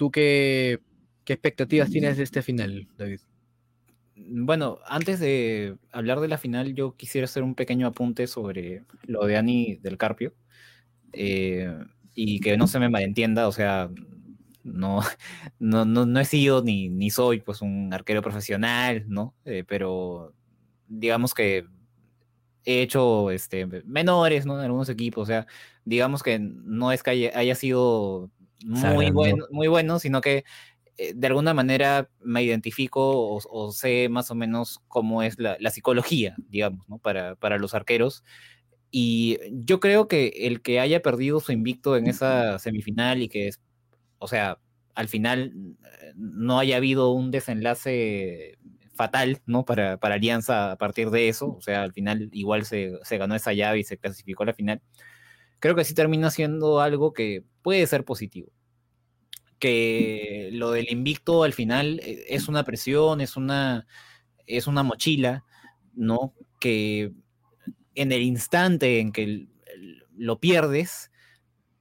¿Tú qué, qué expectativas tienes de este final, David? Bueno, antes de hablar de la final, yo quisiera hacer un pequeño apunte sobre lo de Ani del Carpio. Eh, y que no se me malentienda, o sea, no, no, no, no he sido ni, ni soy pues un arquero profesional, ¿no? Eh, pero digamos que he hecho este, menores, ¿no? En algunos equipos, o sea, digamos que no es que haya, haya sido muy bueno, muy bueno, sino que eh, de alguna manera me identifico o, o sé más o menos cómo es la, la psicología, digamos, ¿no? Para, para los arqueros. Y yo creo que el que haya perdido su invicto en esa semifinal y que, es, o sea, al final no haya habido un desenlace fatal, ¿no? Para, para Alianza a partir de eso, o sea, al final igual se, se ganó esa llave y se clasificó a la final. Creo que sí termina siendo algo que puede ser positivo. Que lo del invicto al final es una presión, es una, es una mochila, ¿no? Que en el instante en que lo pierdes,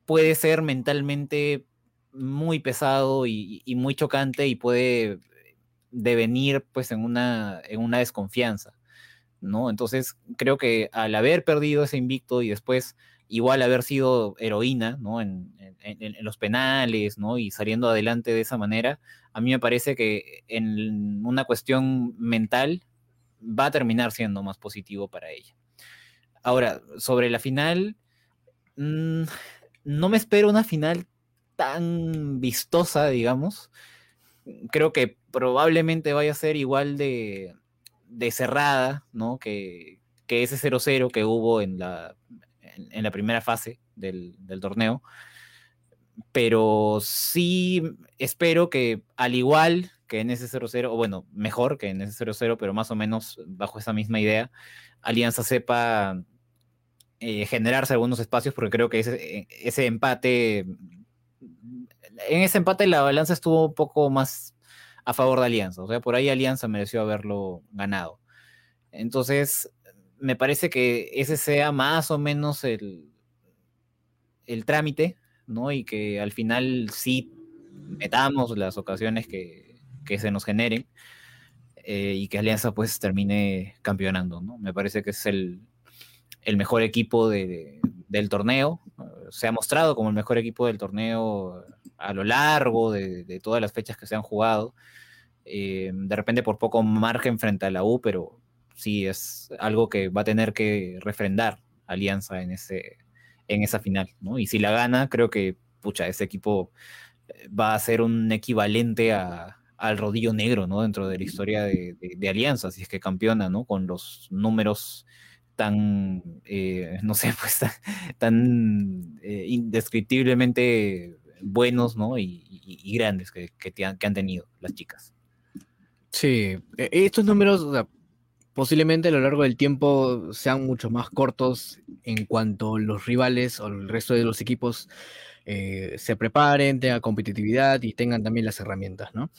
puede ser mentalmente muy pesado y, y muy chocante y puede devenir pues en una, en una desconfianza, ¿no? Entonces creo que al haber perdido ese invicto y después igual haber sido heroína, ¿no? En, en, en los penales, ¿no? Y saliendo adelante de esa manera, a mí me parece que en una cuestión mental va a terminar siendo más positivo para ella. Ahora, sobre la final, mmm, no me espero una final tan vistosa, digamos. Creo que probablemente vaya a ser igual de, de cerrada, ¿no? Que, que ese cero cero que hubo en la, en, en la primera fase del, del torneo. Pero sí espero que, al igual que en ese cero cero, o bueno, mejor que en ese cero cero, pero más o menos bajo esa misma idea, Alianza sepa Eh, generarse algunos espacios, porque creo que ese, ese empate, en ese empate la balanza estuvo un poco más a favor de Alianza, o sea, por ahí Alianza mereció haberlo ganado. Entonces, me parece que ese sea más o menos el, el trámite, ¿no? Y que al final sí metamos las ocasiones que, que se nos generen, eh, y que Alianza pues termine campeonando, ¿no? Me parece que es el el mejor equipo de, del torneo, se ha mostrado como el mejor equipo del torneo a lo largo de, de todas las fechas que se han jugado, eh, de repente por poco margen frente a la U, pero sí es algo que va a tener que refrendar Alianza en, ese, en esa final, ¿no? Y si la gana, creo que, pucha, ese equipo va a ser un equivalente a, al Rodillo Negro, ¿no? Dentro de la historia de, de, de Alianza, si es que campeona, ¿no? Con los números tan, eh, no sé, pues tan, tan eh, indescriptiblemente buenos, ¿no? Y, y, y grandes que, que, te han, que han tenido las chicas. Sí, estos números, o sea, posiblemente a lo largo del tiempo sean mucho más cortos en cuanto los rivales o el resto de los equipos eh, se preparen, tengan competitividad y tengan también las herramientas, ¿no?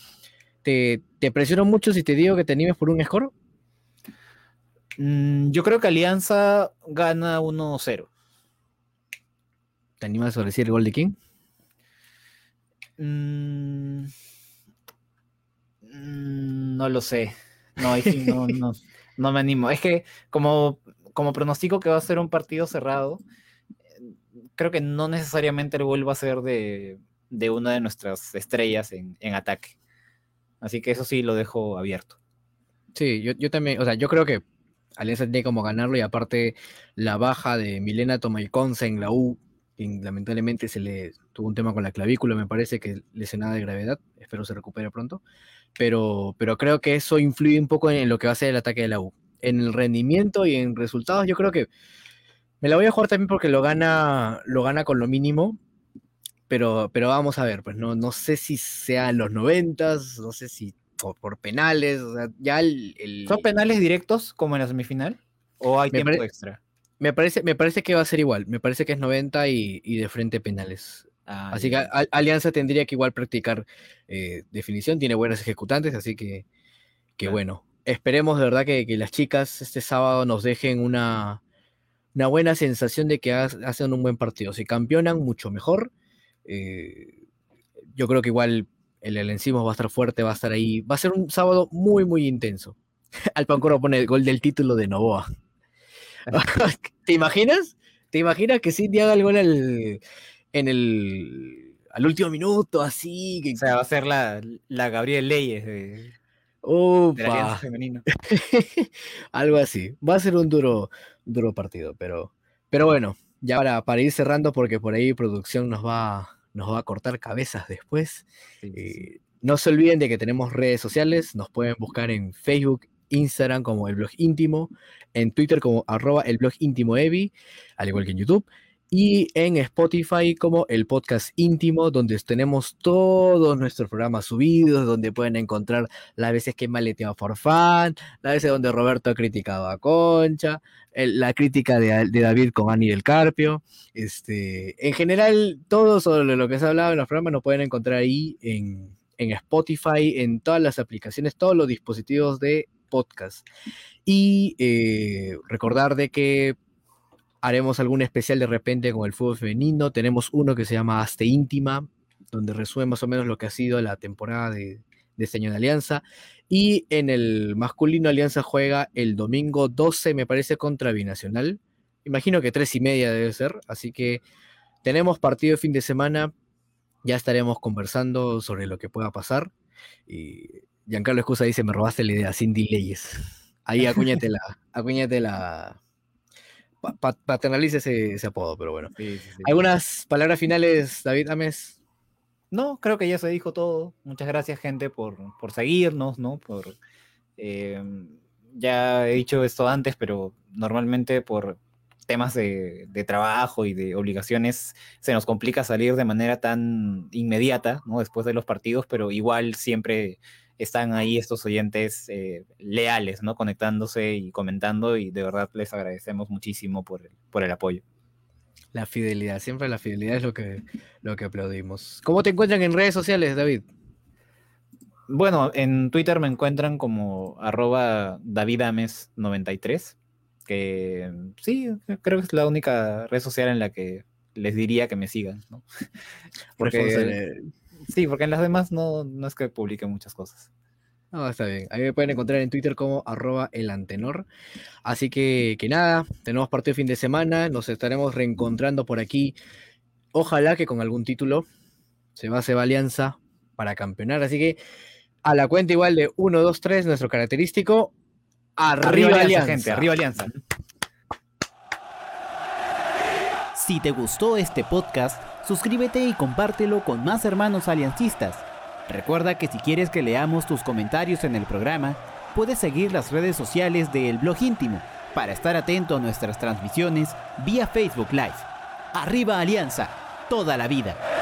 ¿Te, te presiono mucho si te digo que te animes por un score? Yo creo que Alianza gana uno cero. ¿Te animas a decir el gol de quién? Mm, no lo sé. No, sí, no, no, no me animo. Es que como, como pronostico que va a ser un partido cerrado, creo que no necesariamente el gol va a ser de, de una de nuestras estrellas en, en ataque. Así que eso sí lo dejo abierto. Sí, yo, yo también, o sea, yo creo que Alianza tiene como ganarlo, y aparte la baja de Milena Tomaiconza en la U, quien lamentablemente se le tuvo un tema con la clavícula, me parece que lesionada de gravedad, espero se recupere pronto, pero, pero creo que eso influye un poco en lo que va a ser el ataque de la U, en el rendimiento y en resultados. Yo creo que me la voy a jugar también porque lo gana, lo gana con lo mínimo, pero, pero vamos a ver, pues no, no sé si sea en los noventas, no sé si Por, por penales, o sea, ya el, el... ¿Son penales directos como en la semifinal? ¿O hay me tiempo pare... extra? Me parece, me parece que va a ser igual, me parece que es noventa y, y de frente penales. Ah, así ya. Que a, Alianza tendría que igual practicar eh, definición, tiene buenas ejecutantes, así que, que claro. Bueno, esperemos de verdad que, que las chicas este sábado nos dejen una, una buena sensación de que ha, hacen un buen partido. Si campeonan, mucho mejor. Eh, yo creo que igual el Aliancismo va a estar fuerte, va a estar ahí. Va a ser un sábado muy, muy intenso. Alpancoro pone el gol del título de Novoa. ¿Te imaginas? ¿Te imaginas que Cindy haga el gol al, en el, al último minuto, así? Que... O sea, va a ser la, la Gabriel Leyes de, de la Alianza Femenina. Algo así. Va a ser un duro, duro partido, pero, pero bueno, ya para, para ir cerrando, porque por ahí producción nos va, nos va a cortar cabezas después. Sí, sí. Eh, no se olviden de que tenemos redes sociales, nos pueden buscar en Facebook, Instagram como El Blog Íntimo, en Twitter como arroba El Blog Íntimo Evi, al igual que en YouTube, y en Spotify como El Podcast Íntimo, donde tenemos todos nuestros programas subidos, donde pueden encontrar las veces que maleteó a Farfán, las veces donde Roberto ha criticado a Concha, el, la crítica de, de David con Ani del Carpio. Este, en general, todo sobre lo que se ha hablado en los programas nos pueden encontrar ahí en, en Spotify, en todas las aplicaciones, todos los dispositivos de podcast. Y eh, recordar de que haremos algún especial de repente con el fútbol femenino. Tenemos uno que se llama Hazte Íntima, donde resume más o menos lo que ha sido la temporada de, de este año de Alianza. Y en el masculino, Alianza juega el domingo doce, me parece, contra Binacional. Imagino que tres y media debe ser. Así que tenemos partido de fin de semana. Ya estaremos conversando sobre lo que pueda pasar. Y Giancarlo Escusa dice, me robaste la idea, Cindy Leyes. Ahí acuñatela, acuñatela, pa, pa, paternalice ese, ese apodo, pero bueno. Sí, sí, sí. ¿Algunas palabras finales, David Amez? No, creo que ya se dijo todo. Muchas gracias, gente, por, por seguirnos, ¿no? Por, eh, ya he dicho esto antes, pero normalmente por temas de, de trabajo y de obligaciones se nos complica salir de manera tan inmediata, ¿no? Después de los partidos, pero igual siempre están ahí estos oyentes eh, leales, ¿no? Conectándose y comentando, y de verdad les agradecemos muchísimo por, por el apoyo. La fidelidad, siempre la fidelidad es lo que, lo que aplaudimos. ¿Cómo te encuentran en redes sociales, David? Bueno, en Twitter me encuentran como arroba David Amez noventa y tres, que sí, creo que es la única red social en la que les diría que me sigan, ¿no? Porque... Sí, porque en las demás no, no es que publique muchas cosas. No, está bien. Ahí me pueden encontrar en Twitter como arroba elantenor. Así que, que nada, tenemos partido de fin de semana. Nos estaremos reencontrando por aquí. Ojalá que con algún título. Se va, se va Alianza para campeonar. Así que a la cuenta igual de uno, dos, tres, nuestro característico. Arriba, arriba Alianza, Alianza, gente. Arriba Alianza. Si te gustó este podcast, suscríbete y compártelo con más hermanos aliancistas. Recuerda que si quieres que leamos tus comentarios en el programa, puedes seguir las redes sociales de El Blog Íntimo para estar atento a nuestras transmisiones vía Facebook Live. ¡Arriba Alianza! ¡Toda la vida!